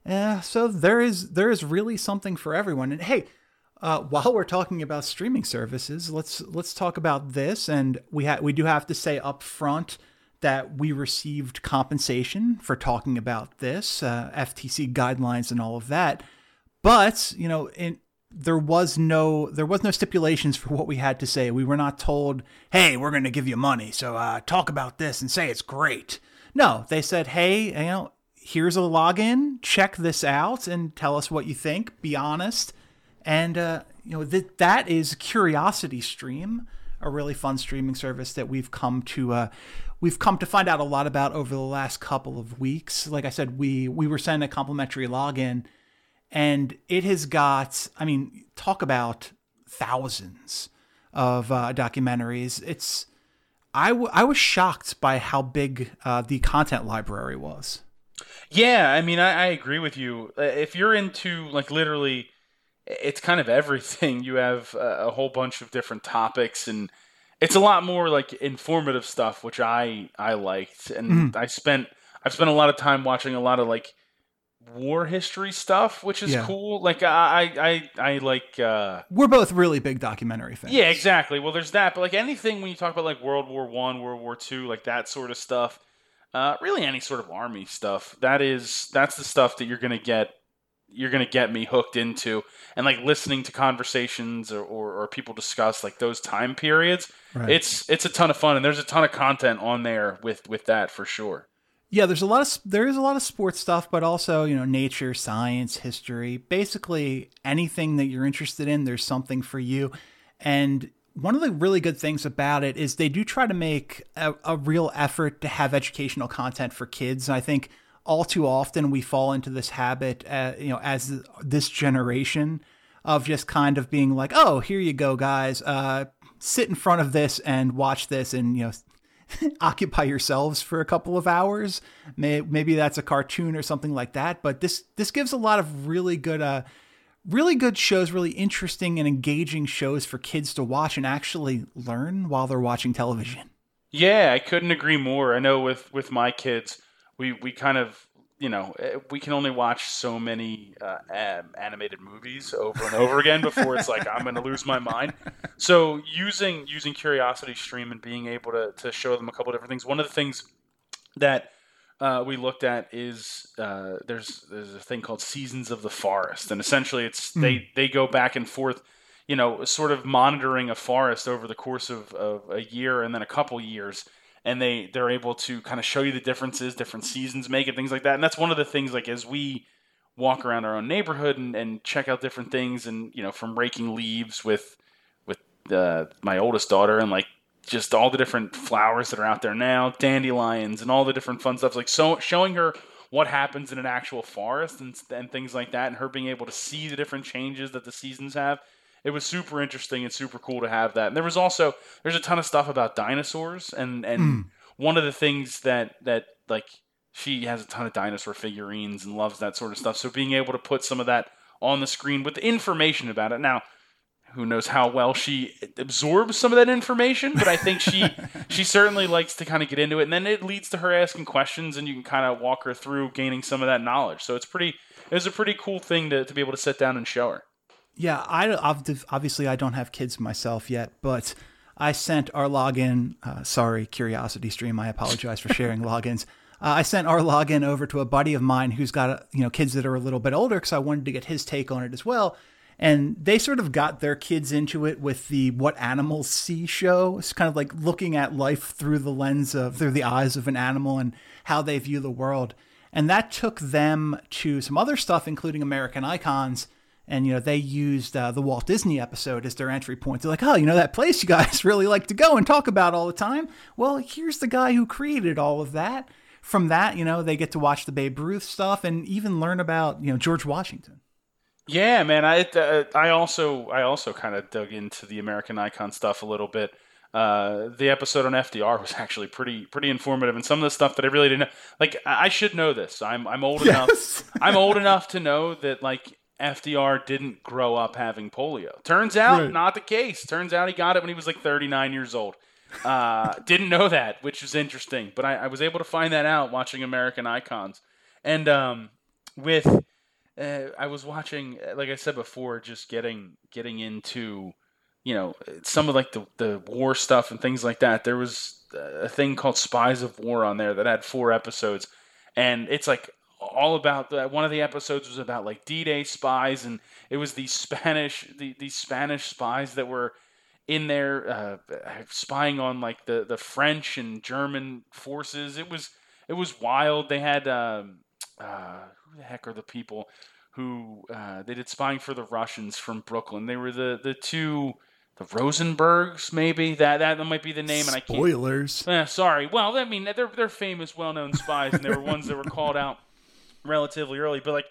Yeah, so there is there is really something for everyone. And hey, uh, while we're talking about streaming services, let's let's talk about this. And we ha- we do have to say up front that we received compensation for talking about this, uh, F T C guidelines and all of that. But you know, in, there was no there was no stipulations for what we had to say. We were not told, hey, we're going to give you money, so uh, talk about this and say it's great. No, they said, hey, you know. Here's a login, check this out and tell us what you think, be honest. And, uh, you know, that that is Curiosity Stream, a really fun streaming service that we've come to, uh, we've come to find out a lot about over the last couple of weeks. Like I said, we, we were sent a complimentary login and it has got, I mean, talk about thousands of, uh, documentaries. It's, I, w- I was shocked by how big, uh, the content library was. Yeah, I mean, I, I agree with you. If you're into, like, literally, it's kind of everything. You have a, a whole bunch of different topics, and it's a lot more, like, informative stuff, which I, I liked. And mm. I spent, I've spent a lot of time watching a lot of, like, war history stuff, which is yeah. cool. Like, I, I, I, I like... Uh, We're both really big documentary fans. Yeah, exactly. Well, there's that. But, like, anything when you talk about, like, World War One, World War Two, like, that sort of stuff... Uh, really, any sort of army stuff. That is, that's the stuff that you're gonna get. You're gonna get me hooked into, and like listening to conversations or, or, or people discuss like those time periods. Right. It's it's a ton of fun, and there's a ton of content on there with, with that for sure. Yeah, there's a lot of there is a lot of sports stuff, but also you know nature, science, history, basically anything that you're interested in. There's something for you, and one of the really good things about it is they do try to make a, a real effort to have educational content for kids. And I think all too often we fall into this habit, uh, you know, as this generation of just kind of being like, oh, here you go, guys, uh, sit in front of this and watch this and, you know, occupy yourselves for a couple of hours. Maybe that's a cartoon or something like that. But this, this gives a lot of really good, uh, really good shows, really interesting and engaging shows for kids to watch and actually learn while they're watching television. Yeah, I couldn't agree more. I know with, with my kids, we, we kind of, you know, we can only watch so many uh, animated movies over and over again before it's like, I'm going to lose my mind. So using using CuriosityStream and being able to, to show them a couple of different things. One of the things that uh, we looked at is uh, there's there's a thing called Seasons of the Forest. And essentially it's mm. they, they go back and forth, you know, sort of monitoring a forest over the course of, of a year and then a couple years. And they, they're able to kind of show you the differences, different seasons make it, things like that. And that's one of the things, like, as we walk around our own neighborhood and, and check out different things and, you know, from raking leaves with with uh, my oldest daughter and, like, just all the different flowers that are out there now, dandelions and all the different fun stuff. Like, so showing her what happens in an actual forest and, and things like that, and her being able to see the different changes that the seasons have. It was super interesting and super cool to have that. And there was also, there's a ton of stuff about dinosaurs. And, and mm. one of the things that, that, like, she has a ton of dinosaur figurines and loves that sort of stuff. So being able to put some of that on the screen with the information about it. Now, who knows how well she absorbs some of that information, but I think she, she certainly likes to kind of get into it. And then it leads to her asking questions, and you can kind of walk her through gaining some of that knowledge. So it's pretty, it was a pretty cool thing to, to be able to sit down and show her. Yeah, I obviously I don't have kids myself yet, but I sent our login. Uh, sorry, CuriosityStream. I apologize for sharing logins. Uh, I sent our login over to a buddy of mine who's got a, you know, kids that are a little bit older, because I wanted to get his take on it as well. And they sort of got their kids into it with the What Animals See show. It's kind of like looking at life through the lens of through the eyes of an animal and how they view the world. And that took them to some other stuff, including American Icons. And, you know, they used uh, the Walt Disney episode as their entry point. They're like, oh, you know, that place you guys really like to go and talk about all the time. Well, here's the guy who created all of that. From that, you know, they get to watch the Babe Ruth stuff and even learn about, you know, George Washington. Yeah, man. I uh, I also I also kind of dug into the American Icon stuff a little bit. Uh, the episode on F D R was actually pretty pretty informative, and some of the stuff that I really didn't know. Like, I should know this. I'm I'm old yes. enough. I'm old enough to know that, like, F D R didn't grow up having polio. Turns out, right. Not the case. Turns out he got it when he was like thirty-nine years old. Uh, didn't know that, which is interesting. But I, I was able to find that out watching American Icons. And um, with, uh, I was watching, like I said before, just getting getting into, you know, some of like the, the war stuff and things like that. There was a thing called Spies of War on there that had four episodes. And it's like, all about that. One of the episodes was about like D-Day spies, and it was the Spanish, the, the Spanish spies that were in there uh, spying on like the, the French and German forces. It was it was wild. They had um, uh, who the heck are the people who uh, they did spying for the Russians from Brooklyn? They were the the two. The Rosenbergs, maybe that that might be the name, and I can't. Spoilers. Eh, sorry. Well, I mean, they're they're famous, well-known spies, and they were ones that were called out relatively early. But like,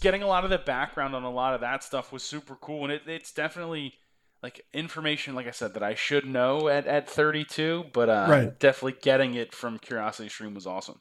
getting a lot of the background on a lot of that stuff was super cool, and it, it's definitely like information, like I said, that I should know at, at thirty-two. But uh, right. Definitely getting it from CuriosityStream was awesome.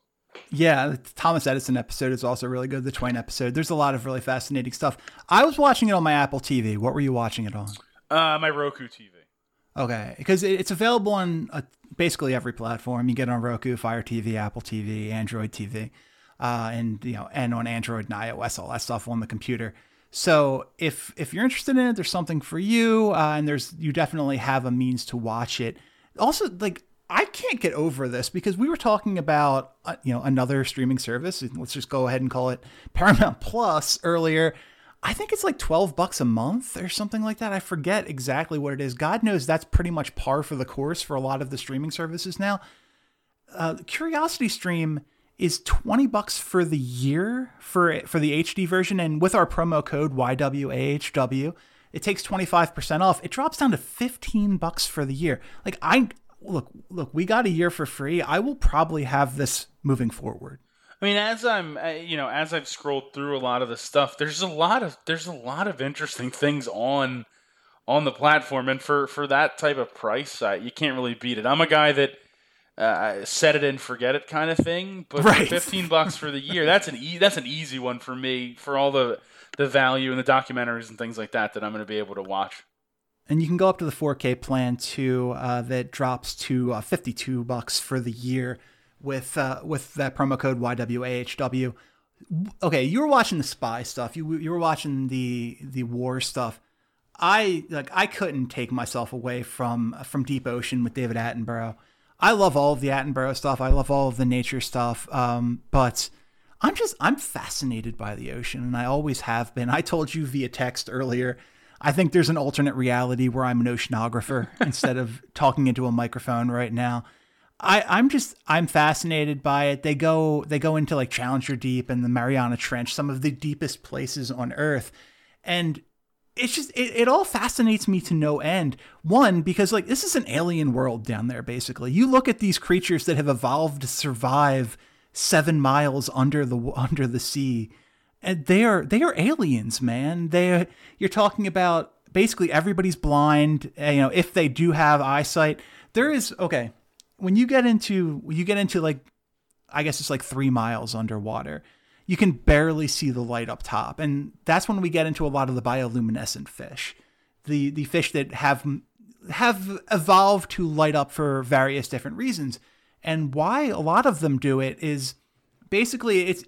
Yeah, the Thomas Edison episode is also really good. The Twain episode. There's a lot of really fascinating stuff. I was watching it on my Apple T V. What were you watching it on? Uh, my Roku T V. Okay, because it's available on uh, basically every platform. You get it on Roku, Fire T V, Apple T V, Android T V, uh, and you know, and on Android and iOS, all that stuff on the computer. So if if you're interested in it, there's something for you, uh, and there's you definitely have a means to watch it. Also, like I can't get over this because we were talking about uh, you know another streaming service. Let's just go ahead and call it Paramount Plus earlier. I think it's like twelve bucks a month or something like that. I forget exactly what it is. God knows that's pretty much par for the course for a lot of the streaming services now. Uh, CuriosityStream is twenty bucks for the year for for the H D version. And with our promo code Y W A H W, it takes twenty-five percent off. It drops down to fifteen bucks for the year. Like I look, look, we got a year for free. I will probably have this moving forward. I mean, as I'm, you know, as I've scrolled through a lot of the stuff, there's a lot of, there's a lot of interesting things on, on the platform. And for, for that type of price, I, you can't really beat it. I'm a guy that uh, set it and forget it kind of thing, but right. fifteen bucks for the year, that's an e- that's an easy one for me for all the, the value and the documentaries and things like that, that I'm going to be able to watch. And you can go up to the four K plan too, uh, that drops to uh, fifty-two bucks for the year. With uh, with that promo code Y W A H W. Okay, you were watching the spy stuff. You you were watching the the war stuff. I like I couldn't take myself away from from Deep Ocean with David Attenborough. I love all of the Attenborough stuff. I love all of the nature stuff. Um, but I'm just I'm fascinated by the ocean, and I always have been. I told you via text earlier. I think there's an alternate reality where I'm an oceanographer instead of talking into a microphone right now. I, I'm just I'm fascinated by it. They go they go into like Challenger Deep and the Mariana Trench, some of the deepest places on Earth, and it's just it, it all fascinates me to no end. One, because like this is an alien world down there. Basically, you look at these creatures that have evolved to survive seven miles under the under the sea, and they are they are aliens, man. They are, you're talking about basically everybody's blind. You know, if they do have eyesight, there is okay. When you get into, you get into like, I guess it's like three miles underwater, you can barely see the light up top. And that's when we get into a lot of the bioluminescent fish, the the fish that have have evolved to light up for various different reasons. And why a lot of them do it is basically, it's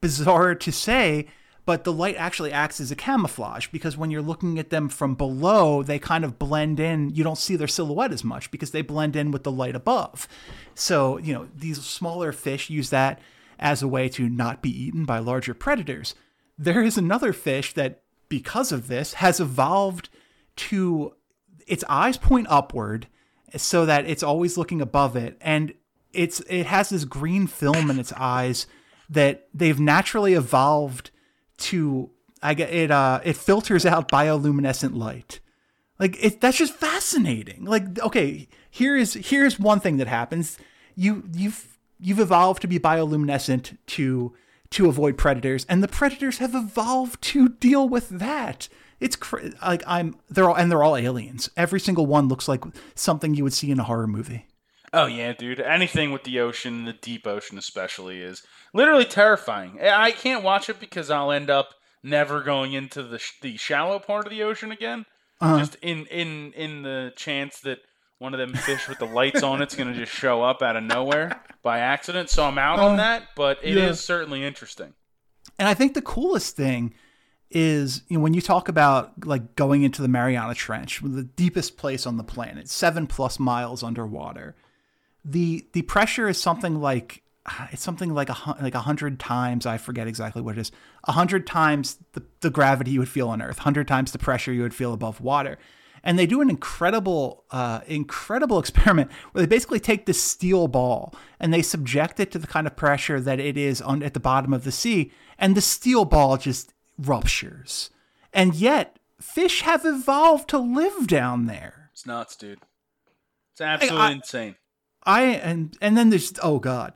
bizarre to say, but the light actually acts as a camouflage, because when you're looking at them from below, they kind of blend in. You don't see their silhouette as much because they blend in with the light above. So, you know, these smaller fish use that as a way to not be eaten by larger predators. There is another fish that, because of this, has evolved to its eyes point upward so that it's always looking above it. And it's it has this green film in its eyes that they've naturally evolved to I get it uh it filters out bioluminescent light. Like it that's just fascinating. Like okay, here is here's one thing that happens. You you've you've evolved to be bioluminescent to to avoid predators, and the predators have evolved to deal with that. It's cr- like I'm they're all and they're all aliens. Every single one looks like something you would see in a horror movie. Oh yeah, dude. Anything with the ocean, the deep ocean especially, is literally terrifying. I can't watch it because I'll end up never going into the sh- the shallow part of the ocean again. Uh-huh. Just in, in in the chance that one of them fish with the lights on it's going to just show up out of nowhere by accident. So I'm out uh, on that, but it yeah. is certainly interesting. And I think the coolest thing is, you know, when you talk about like going into the Mariana Trench, the deepest place on the planet, seven plus miles underwater. The the pressure is something like it's something like a like a hundred times. I forget exactly what it is. A hundred times the, the gravity you would feel on Earth. Hundred times the pressure you would feel above water. And they do an incredible uh, incredible experiment where they basically take this steel ball and they subject it to the kind of pressure that it is on at the bottom of the sea, and the steel ball just ruptures. And yet fish have evolved to live down there. It's nuts, dude. It's absolutely I, I, insane. I and and then there's oh god,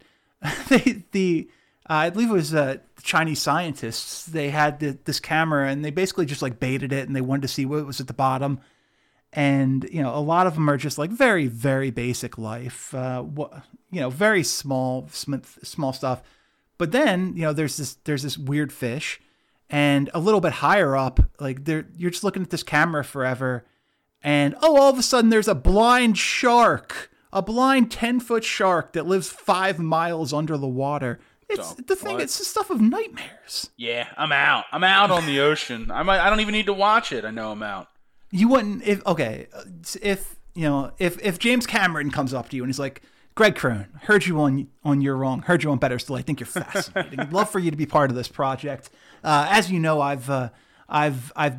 they the uh, I believe it was uh, the Chinese scientists. They had the, this camera and they basically just like baited it and they wanted to see what was at the bottom. And you know, a lot of them are just like very very basic life, uh, what you know, very small small stuff. But then you know, there's this there's this weird fish, and a little bit higher up, like they're you're just looking at this camera forever, and oh, all of a sudden there's a blind shark. A blind ten-foot shark that lives five miles under the water. It's the thing. It's the stuff of nightmares. Yeah, I'm out. I'm out on the ocean. I might, I don't even need to watch it. I know I'm out. You wouldn't if okay if you know if if James Cameron comes up to you and he's like, Greg Crone, heard you on on You're Wrong. Heard you on Better's Delight. I think you're fascinating. I'd love for you to be part of this project. Uh, as you know, I've uh, I've I've.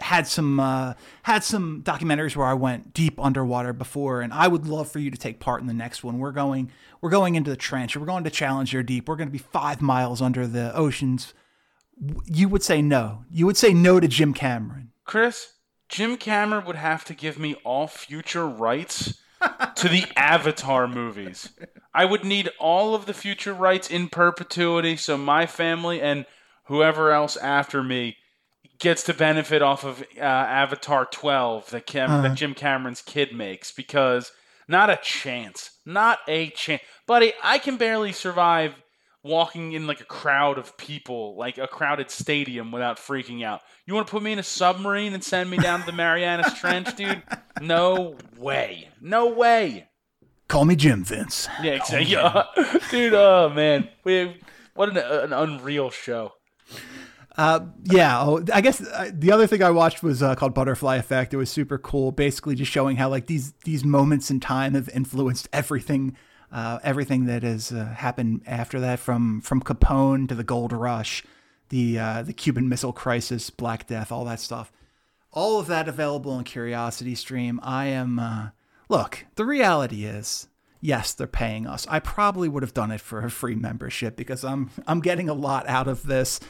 had some uh, had some documentaries where I went deep underwater before, and I would love for you to take part in the next one. We're going we're going into the trench. We're going to Challenger Deep. We're going to be five miles under the oceans. You would say no. You would say no to Jim Cameron. Chris, Jim Cameron would have to give me all future rights to the Avatar movies. I would need all of the future rights in perpetuity, so my family and whoever else after me gets to benefit off of uh, Avatar twelve that, Cam- uh-huh. that Jim Cameron's kid makes, because not a chance. Not a chance. Buddy, I can barely survive walking in like a crowd of people, like a crowded stadium, without freaking out. You want to put me in a submarine and send me down to the Marianas Trench, dude? No way. No way. Call me Jim, Vince. Yeah, exactly. Yeah. Dude, oh, man. We, what an, an unreal show. Uh, yeah, oh, I guess uh, the other thing I watched was uh, called Butterfly Effect. It was super cool, basically just showing how like these these moments in time have influenced everything, uh, everything that has uh, happened after that, from from Capone to the Gold Rush, the uh, the Cuban Missile Crisis, Black Death, all that stuff. All of that available on Curiosity Stream. I am uh, look. The reality is, yes, they're paying us. I probably would have done it for a free membership because I'm I'm getting a lot out of this.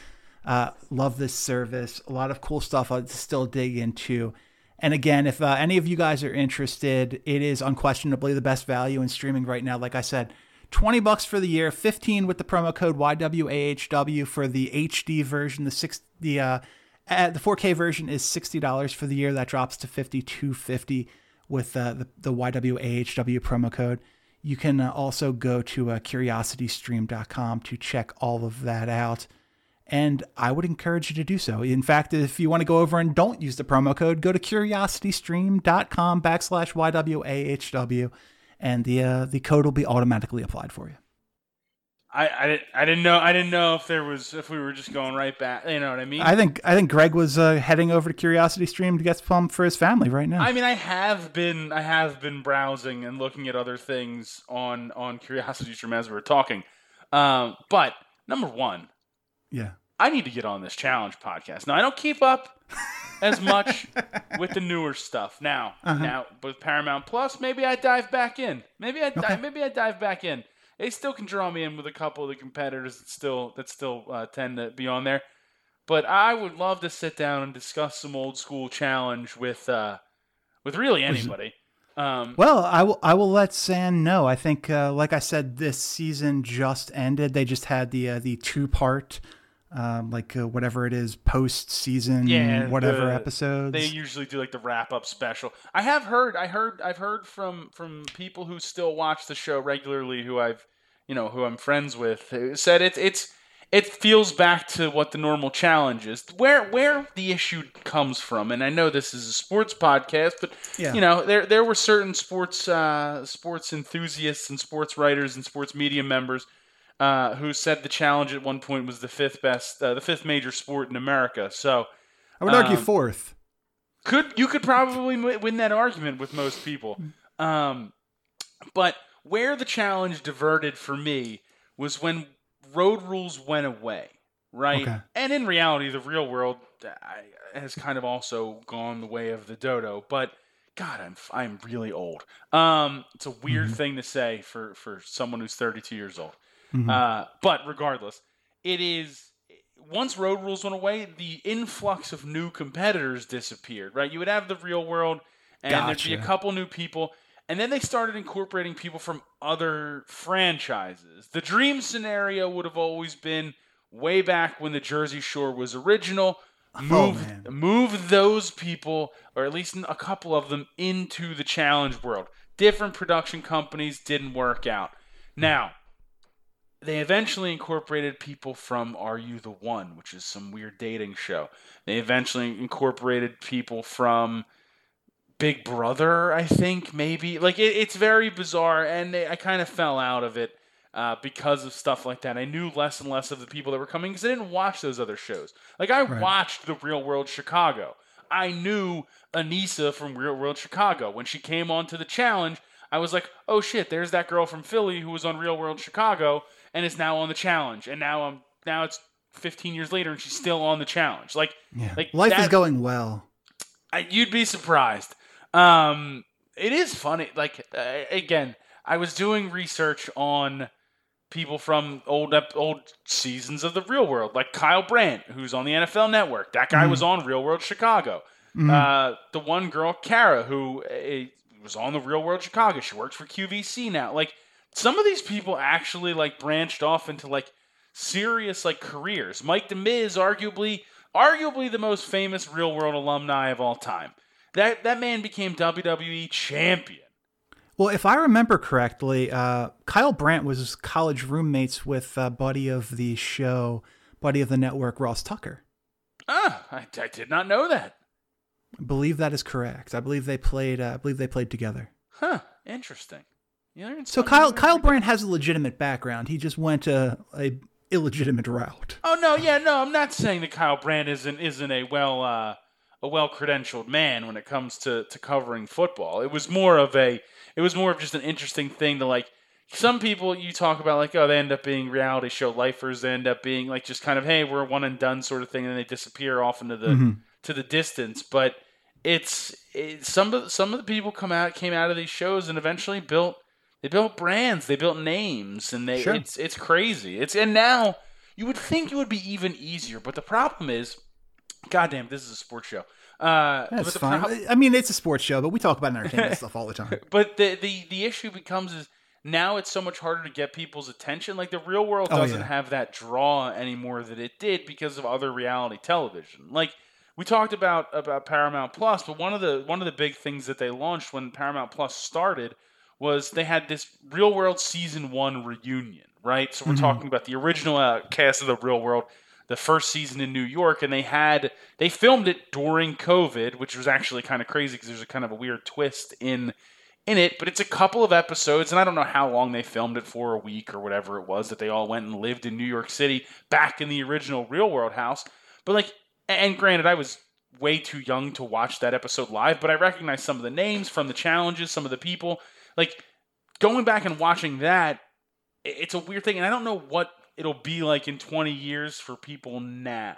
Uh, love this service. A lot of cool stuff I still dig into. And again, if uh, any of you guys are interested, it is unquestionably the best value in streaming right now. Like I said, twenty bucks for the year, fifteen with the promo code Y W A H W for the H D version. The six, the uh, the four K version is sixty dollars for the year. That drops to fifty-two fifty with uh, the the Y W A H W promo code. You can uh, also go to uh, curiosity stream dot com to check all of that out. And I would encourage you to do so. In fact, if you want to go over and don't use the promo code, go to curiositystream.com backslash YWAHW, and the uh, the code will be automatically applied for you. I, I I didn't know I didn't know if there was if we were just going right back. You know what I mean? I think I think Greg was uh, heading over to Curiosity Stream to get some for his family right now. I mean, I have been I have been browsing and looking at other things on on Curiosity Stream as we were talking. Um, but number one. Yeah. I need to get on this challenge podcast. Now, I don't keep up as much with the newer stuff now. Uh-huh. Now, with Paramount Plus, maybe I dive back in. Maybe I okay. dive, maybe I dive back in. They still can draw me in with a couple of the competitors that still that still uh, tend to be on there. But I would love to sit down and discuss some old school challenge with uh, with really anybody. Um, well, I will. I will let San know. I think, uh, like I said, this season just ended. They just had the uh, the two part. Um, like uh, whatever it is, post-season, yeah, whatever the, episodes. They usually do like the wrap-up special. I have heard, I heard, I've heard from from people who still watch the show regularly, who I've, you know, who I'm friends with, who said it's it's it feels back to what the normal challenge is. Where where the issue comes from, and I know this is a sports podcast, but yeah. you know, there there were certain sports uh, sports enthusiasts and sports writers and sports media members. Uh, who said the challenge at one point was the fifth best, uh, the fifth major sport in America. So I would um, argue fourth. Could you could probably win that argument with most people. Um, but where the challenge diverted for me was when road rules went away, right? Okay. And in reality, the real world has kind of also gone the way of the dodo. But God, I'm I'm really old. Um, it's a weird mm-hmm. thing to say for for someone who's thirty-two years old. Mm-hmm. Uh, but regardless, it is once road rules went away, the influx of new competitors disappeared, right? You would have the real world and gotcha. There'd be a couple new people. And then they started incorporating people from other franchises. The dream scenario would have always been way back when the Jersey Shore was original. Move, oh, move those people, or at least a couple of them, into the challenge world. Different production companies didn't work out. Now, they eventually incorporated people from Are You the One, which is some weird dating show. They eventually incorporated people from Big Brother, I think, maybe. Like, it, it's very bizarre, and they, I kind of fell out of it uh, because of stuff like that. I knew less and less of the people that were coming because I didn't watch those other shows. Like, I right. watched The Real World Chicago. I knew Anissa from Real World Chicago. When she came on to the challenge, I was like, oh, shit, there's that girl from Philly who was on Real World Chicago. And it's now on the challenge, and now I'm now it's fifteen years later, and she's still on the challenge. Like, yeah. like life that, is going well. I, you'd be surprised. Um, it is funny. Like uh, again, I was doing research on people from old old seasons of The Real World, like Kyle Brandt, who's on the N F L Network. That guy mm. was on Real World Chicago. Mm-hmm. Uh, the one girl, Kara, who uh, was on The Real World Chicago. She works for Q V C now. Like, some of these people actually, like, branched off into, like, serious, like, careers. Mike DeMiz, arguably, arguably the most famous Real World alumni of all time. That that man became W W E champion. Well, if I remember correctly, uh, Kyle Brandt was college roommates with a buddy of the show, buddy of the network, Ross Tucker. Ah, I, I did not know that. I believe that is correct. I believe they played. Uh, I believe they played together. Huh. Interesting. So Kyle Kyle Brandt has a legitimate background. He just went a, a illegitimate route. Oh no, yeah, no. I'm not saying that Kyle Brandt isn't isn't a well uh, a well credentialed man when it comes to, to covering football. It was more of a it was more of just an interesting thing to like. Some people you talk about like, oh, they end up being reality show lifers. They end up being like just kind of, hey, we're one and done sort of thing, and they disappear off into the mm-hmm. to the distance. But it's it, some of some of the people come out came out of these shows and eventually built. They built brands, they built names, and they sure. it's it's crazy. It's and now you would think it would be even easier, but the problem is, goddamn, this is a sports show. Uh, That's fine. Pro- I mean, it's a sports show, but we talk about entertainment stuff all the time. But the, the the issue becomes is now it's so much harder to get people's attention. Like the Real World doesn't oh, yeah. have that draw anymore that it did because of other reality television. Like we talked about about Paramount Plus, but one of the one of the big things that they launched when Paramount Plus started. Was they had this Real World Season one reunion, right? So we're mm-hmm. talking about the original uh, cast of The Real World, the first season in New York, and they had they filmed it during COVID, which was actually kind of crazy because there's a kind of a weird twist in in it, but it's a couple of episodes, and I don't know how long they filmed it for, a week or whatever it was, that they all went and lived in New York City back in the original Real World house. But like, and granted, I was way too young to watch that episode live, but I recognized some of the names from the challenges, some of the people. Like, going back and watching that, it's a weird thing. And I don't know what it'll be like in twenty years for people now.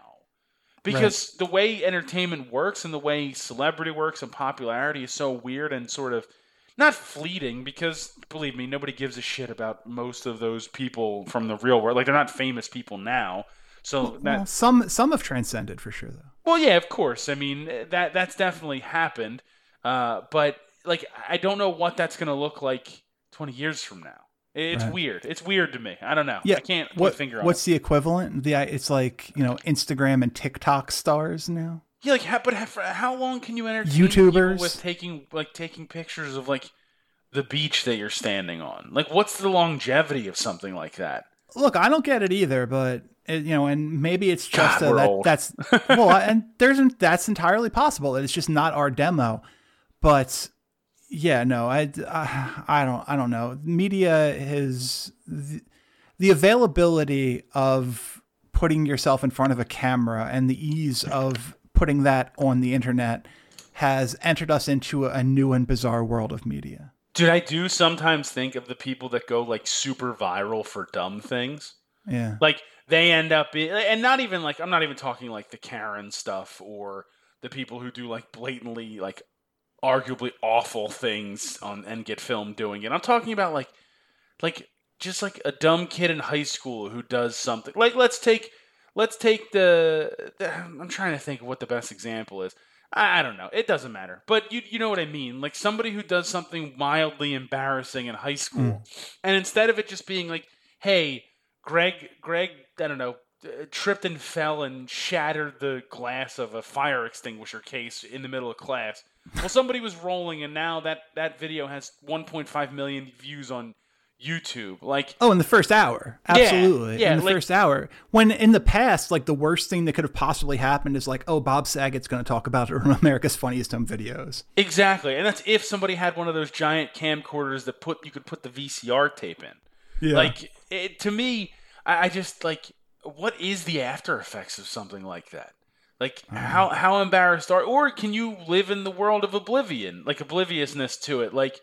Because right. the way entertainment works and the way celebrity works and popularity is so weird and sort of not fleeting. Because, believe me, nobody gives a shit about most of those people from the real world. Like, they're not famous people now. So well, that, well, some some have transcended for sure, though. Well, yeah, of course. I mean, that that's definitely happened. Uh, but... Like, I don't know what that's going to look like twenty years from now. It's right. weird. It's weird to me. I don't know. Yeah. I can't put what, a finger on what's it. What's the equivalent? The It's like, you know, Instagram and TikTok stars now. Yeah, like, how, but how, how long can you entertain YouTubers people with taking, like, taking pictures of, like, the beach that you're standing on? Like, what's the longevity of something like that? Look, I don't get it either, but... It, you know, and maybe it's just God, a, that, that's well, and there's that's entirely possible. It's just not our demo, but. Yeah, no, I, I, I don't, I don't know. Media is the, the availability of putting yourself in front of a camera and the ease of putting that on the internet has entered us into a new and bizarre world of media. Dude, I do sometimes think of the people that go like super viral for dumb things. Yeah, like they end up in, and not even like I'm not even talking like the Karen stuff or the people who do like blatantly like. Arguably awful things on and get filmed doing it. I'm talking about like, like just like a dumb kid in high school who does something. Like let's take, let's take the. the I'm trying to think of what the best example is. I, I don't know. It doesn't matter. But you you know what I mean. Like somebody who does something mildly embarrassing in high school, mm. and instead of it just being like, hey, Greg, Greg, I don't know. Tripped and fell and shattered the glass of a fire extinguisher case in the middle of class. Well, somebody was rolling, and now that, that video has one point five million views on YouTube. Like, oh, in the first hour, absolutely, yeah, yeah, in the like, first hour. When in the past, like the worst thing that could have possibly happened is like, oh, Bob Saget's going to talk about it on America's Funniest Home Videos. Exactly, and that's if somebody had one of those giant camcorders that put you could put the V C R tape in. Yeah. Like it, to me, I, I just like. What is the after effects of something like that? Like mm. how, how embarrassed are, or can you live in the world of oblivion, like obliviousness to it? Like,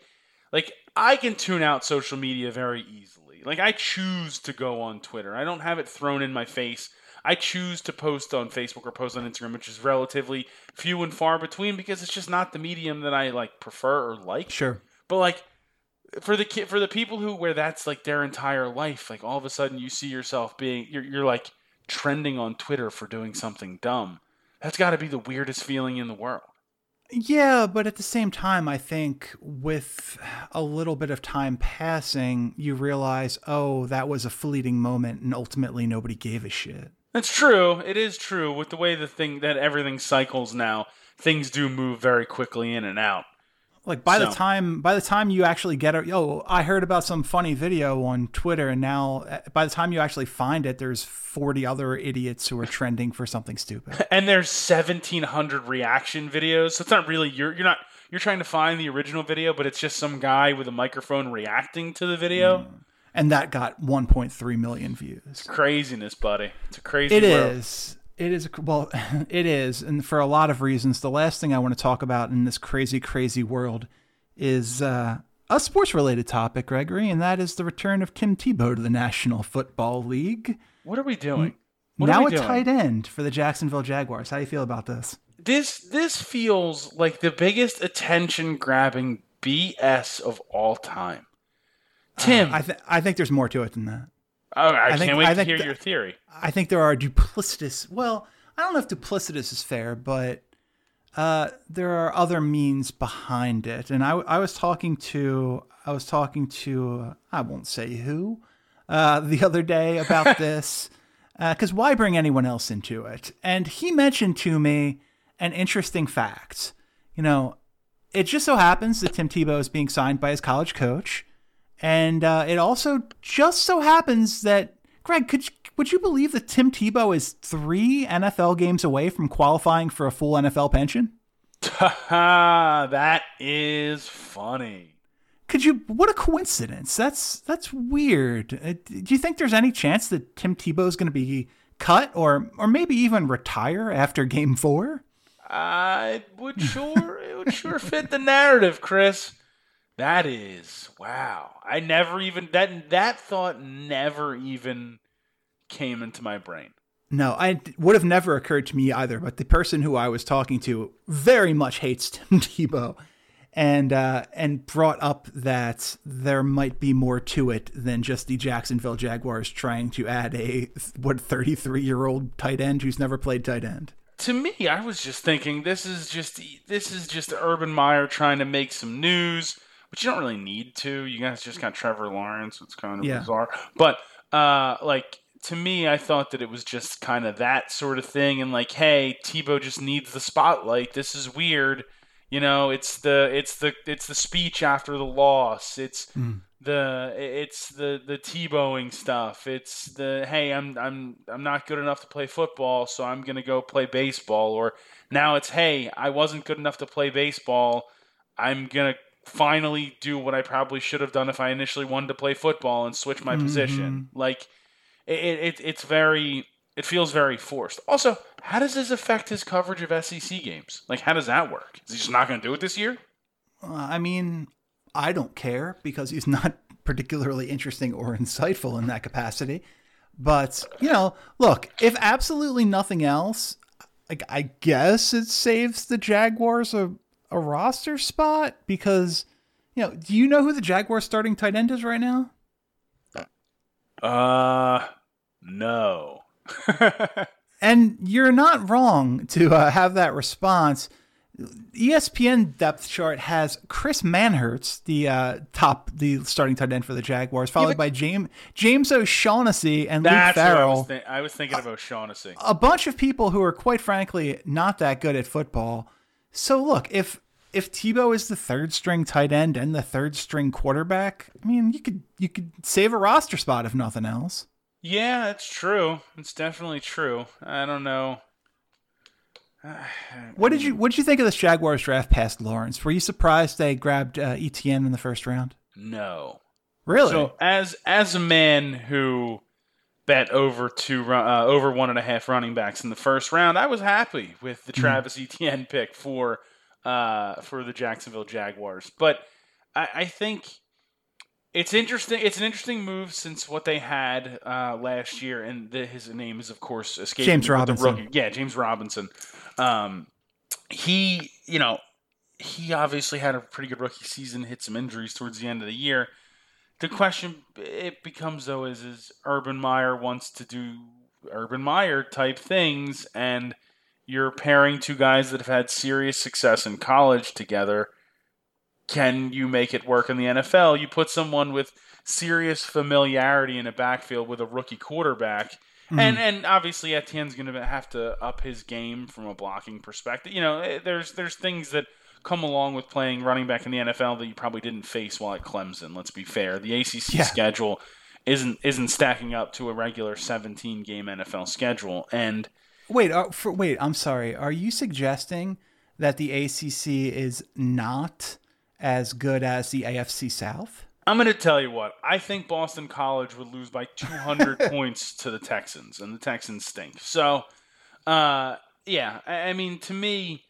like I can tune out social media very easily. Like I choose to go on Twitter. I don't have it thrown in my face. I choose to post on Facebook or post on Instagram, which is relatively few and far between because it's just not the medium that I like prefer or like. Sure. But like, For the ki- for the people who where that's like their entire life, like all of a sudden you see yourself being you're you're like trending on Twitter for doing something dumb. That's got to be the weirdest feeling in the world. Yeah, but at the same time, I think with a little bit of time passing, you realize, oh, that was a fleeting moment, and ultimately nobody gave a shit. That's true. It is true. With the way the thing that everything cycles now, things do move very quickly in and out. Like by so. the time, by the time you actually get it, yo, I heard about some funny video on Twitter, and now by the time you actually find it, there's forty other idiots who are trending for something stupid. And there's seventeen hundred reaction videos. So it's not really your, you're not, you're trying to find the original video, but it's just some guy with a microphone reacting to the video. Mm. And that got one point three million views. It's craziness, buddy. It's a crazy It world. is. It is. Well, it is. And for a lot of reasons, the last thing I want to talk about in this crazy, crazy world is uh, a sports-related topic, Gregory, and that is the return of Tim Tebow to the National Football League. What are we doing? What now are we a doing? Tight end for the Jacksonville Jaguars. How do you feel about this? This this feels like the biggest attention-grabbing B S of all time. Tim. Uh, I, th- I think there's more to it than that. Oh, I, I can't think, wait I to hear th- your theory. I think there are duplicitous... Well, I don't know if duplicitous is fair, but uh, there are other means behind it. And I, I was talking to... I was talking to... Uh, I won't say who uh, the other day about this. Because uh, why bring anyone else into it? And he mentioned to me an interesting fact. You know, it just so happens that Tim Tebow is being signed by his college coach. And uh, it also just so happens that, Greg, could you, would you believe that Tim Tebow is three N F L games away from qualifying for a full N F L pension? That is funny. Could you? What a coincidence. That's that's weird. Uh, do you think there's any chance that Tim Tebow is going to be cut or or maybe even retire after Game Four? Uh, it would sure it would sure fit the narrative, Chris. That is, wow. I never even, that that thought never even came into my brain. No, it would have never occurred to me either, but the person who I was talking to very much hates Tim Tebow and, uh, and brought up that there might be more to it than just the Jacksonville Jaguars trying to add a, what, thirty-three-year-old tight end who's never played tight end. To me, I was just thinking this is just this is just Urban Meyer trying to make some news. But you don't really need to. You guys just got Trevor Lawrence. It's kind of yeah. bizarre. But, uh, like, to me, I thought that it was just kind of that sort of thing. And, like, hey, Tebow just needs the spotlight. This is weird. You know, it's the it's the, it's the speech after the loss. It's mm. the it's the, the Tebowing stuff. It's the, hey, I'm I'm I'm not good enough to play football, so I'm going to go play baseball. Or now it's, hey, I wasn't good enough to play baseball. I'm going to finally do what I probably should have done if I initially wanted to play football and switch my mm-hmm. position. Like it, it, it's very, it feels very forced. Also, how does this affect his coverage of S E C games? Like, how does that work? Is he just not going to do it this year? Uh, I mean, I don't care because he's not particularly interesting or insightful in that capacity, but you know, look, if absolutely nothing else, like I guess it saves the Jaguars a, a roster spot because, you know, do you know who the Jaguars starting tight end is right now? Uh, no. And you're not wrong to uh, have that response. E S P N depth chart has Chris Manhertz, the uh, top, the starting tight end for the Jaguars, followed yeah, but- by James James O'Shaughnessy and That's Luke Farrell. I was, th- I was thinking of O'Shaughnessy. A, a bunch of people who are quite frankly not that good at football. So look, if if Tebow is the third string tight end and the third string quarterback, I mean, you could you could save a roster spot if nothing else. Yeah, it's true. It's definitely true. I don't know. What did you what did you think of this Jaguars draft past Lawrence? Were you surprised they grabbed uh, Etienne in the first round? No, really. So as as a man who bet over two, uh, over one and a half running backs in the first round, I was happy with the Travis Etienne pick for uh, for the Jacksonville Jaguars. But I, I think it's interesting. It's an interesting move since what they had uh, last year, and the, his name is of course escaping James Robinson. Yeah, James Robinson. Um, he, you know, he obviously had a pretty good rookie season. Hit some injuries towards the end of the year. The question it becomes, though, is is Urban Meyer wants to do Urban Meyer type things, and you're pairing two guys that have had serious success in college together. Can you make it work in the N F L? You put someone with serious familiarity in a backfield with a rookie quarterback. Mm-hmm. And and obviously Etienne's going to have to up his game from a blocking perspective. You know, there's there's things that come along with playing running back in the N F L that you probably didn't face while at Clemson, let's be fair. The A C C yeah. schedule isn't isn't stacking up to a regular seventeen-game N F L schedule. And Wait, uh, for, wait, I'm sorry. Are you suggesting that the A C C is not as good as the A F C South? I'm going to tell you what. I think Boston College would lose by two hundred points to the Texans, and the Texans stink. So, uh, yeah, I, I mean, to me,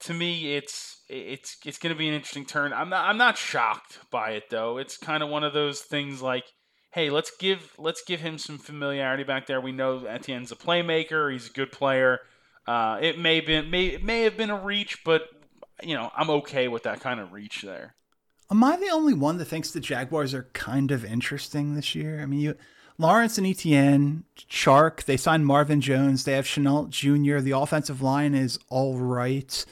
to me, it's it's it's going to be an interesting turn. I'm not I'm not shocked by it though. It's kind of one of those things like, hey, let's give let's give him some familiarity back there. We know Etienne's a playmaker. He's a good player. Uh, it may been may it may have been a reach, but you know, I'm okay with that kind of reach there. Am I the only one that thinks the Jaguars are kind of interesting this year? I mean, you, Lawrence and Etienne, Chark, they signed Marvin Jones. They have Chenault Junior The offensive line is all right.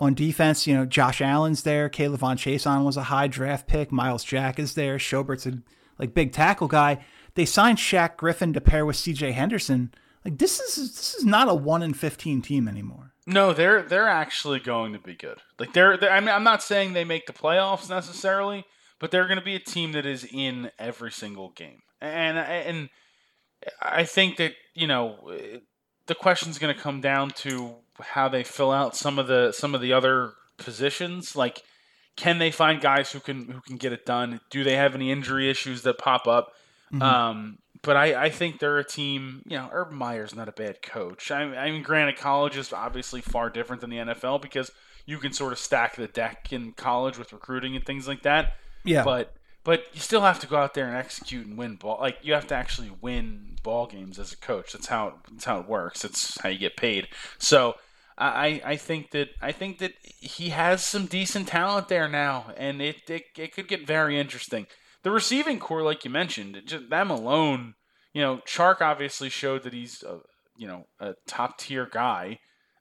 On defense, you know, Josh Allen's there. Caleb Von Chason was a high draft pick. Miles Jack is there. Schobert's a like big tackle guy. They signed Shaq Griffin to pair with C J Henderson. Like this is this is not a one in fifteen team anymore. No, they're they're actually going to be good. Like they're, they're I mean, I'm not saying they make the playoffs necessarily, but they're going to be a team that is in every single game. And and I think that, you know, the question's going to come down to how they fill out some of the some of the other positions. Like, can they find guys who can who can get it done? Do they have any injury issues that pop up? Mm-hmm. Um, But I, I think they're a team, you know, Urban Meyer's not a bad coach. I, I mean, granted, college is obviously far different than the N F L because you can sort of stack the deck in college with recruiting and things like that. Yeah. But but you still have to go out there and execute and win ball. Like, you have to actually win ball games as a coach. That's how it, that's how it works. That's how you get paid. So I, I think that I think that he has some decent talent there now, and it it, it could get very interesting. The receiving core, like you mentioned, just them alone, you know, Chark obviously showed that he's, a, you know, a top-tier guy.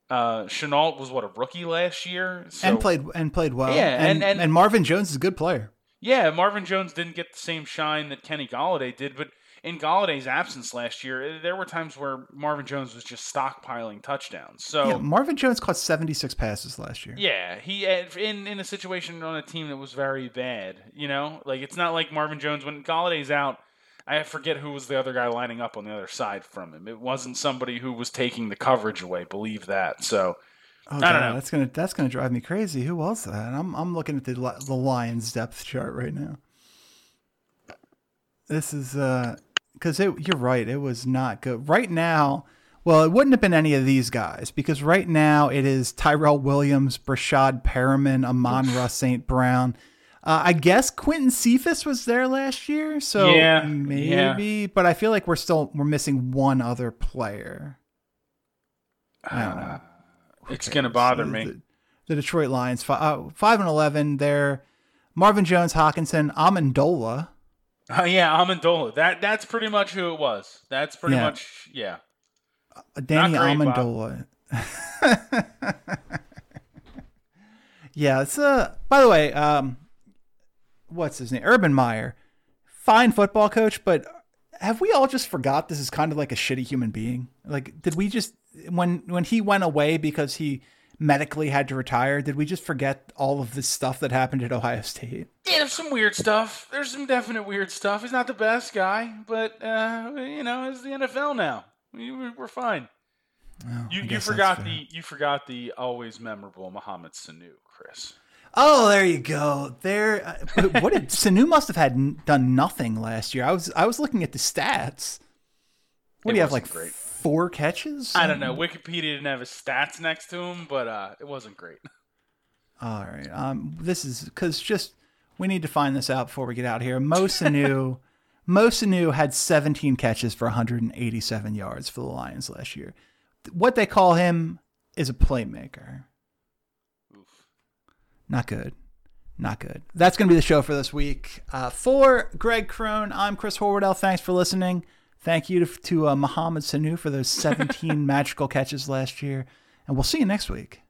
Uh, Chenault was, what, a rookie last year? So, and played and played well. Yeah, and, and, and, and Marvin Jones is a good player. Yeah, Marvin Jones didn't get the same shine that Kenny Golladay did, but in Galladay's absence last year, there were times where Marvin Jones was just stockpiling touchdowns. So yeah, Marvin Jones caught seventy-six passes last year. Yeah, he in in a situation on a team that was very bad. You know, like it's not like Marvin Jones when Galladay's out. I forget who was the other guy lining up on the other side from him. It wasn't somebody who was taking the coverage away. Believe that. So oh, I God, don't know. That's gonna that's gonna drive me crazy. Who was that? I'm I'm looking at the the Lions depth chart right now. This is uh. Because you're right, it was not good. Right now, well, it wouldn't have been any of these guys because right now it is Tyrell Williams, Brashad Perriman, Amon-Ra Saint Brown. Uh, I guess Quentin Cephas was there last year, so yeah, maybe. Yeah. But I feel like we're still we're missing one other player. I don't know. Uh, it's gonna bother the, me. The, the Detroit Lions, five, uh, five and eleven. They're Marvin Jones, Hawkinson, Amendola. Oh, uh, yeah, Amendola. That that's pretty much who it was. That's pretty yeah. much, yeah. Uh, Danny Amendola. yeah, it's uh, by the way, um, what's his name? Urban Meyer. Fine football coach, but have we all just forgot this is kind of like a shitty human being? Like, did we just, when when he went away because he medically had to retire, did we just forget all of this stuff that happened at Ohio State? Yeah, there's some weird stuff. There's some definite weird stuff. He's not the best guy, but, uh, you know, it's the N F L now. We, we're fine. Oh, you you forgot the you forgot the always memorable Mohamed Sanu, Chris. Oh, there you go. There. But what did Sanu must have had n- done nothing last year. I was I was looking at the stats. What do you have, like great. four catches? I don't know. Wikipedia didn't have his stats next to him, but uh, it wasn't great. All right. Um, this is because just we need to find this out before we get out here. Mo Sanu, Mo Sanu had seventeen catches for one hundred eighty-seven yards for the Lions last year. What they call him is a playmaker. Oof. Not good. Not good. That's going to be the show for this week. Uh, for Greg Crone, I'm Chris Horwedel. Thanks for listening. Thank you to, to uh, Mohamed Sanu for those seventeen magical catches last year. and we'll see you next week.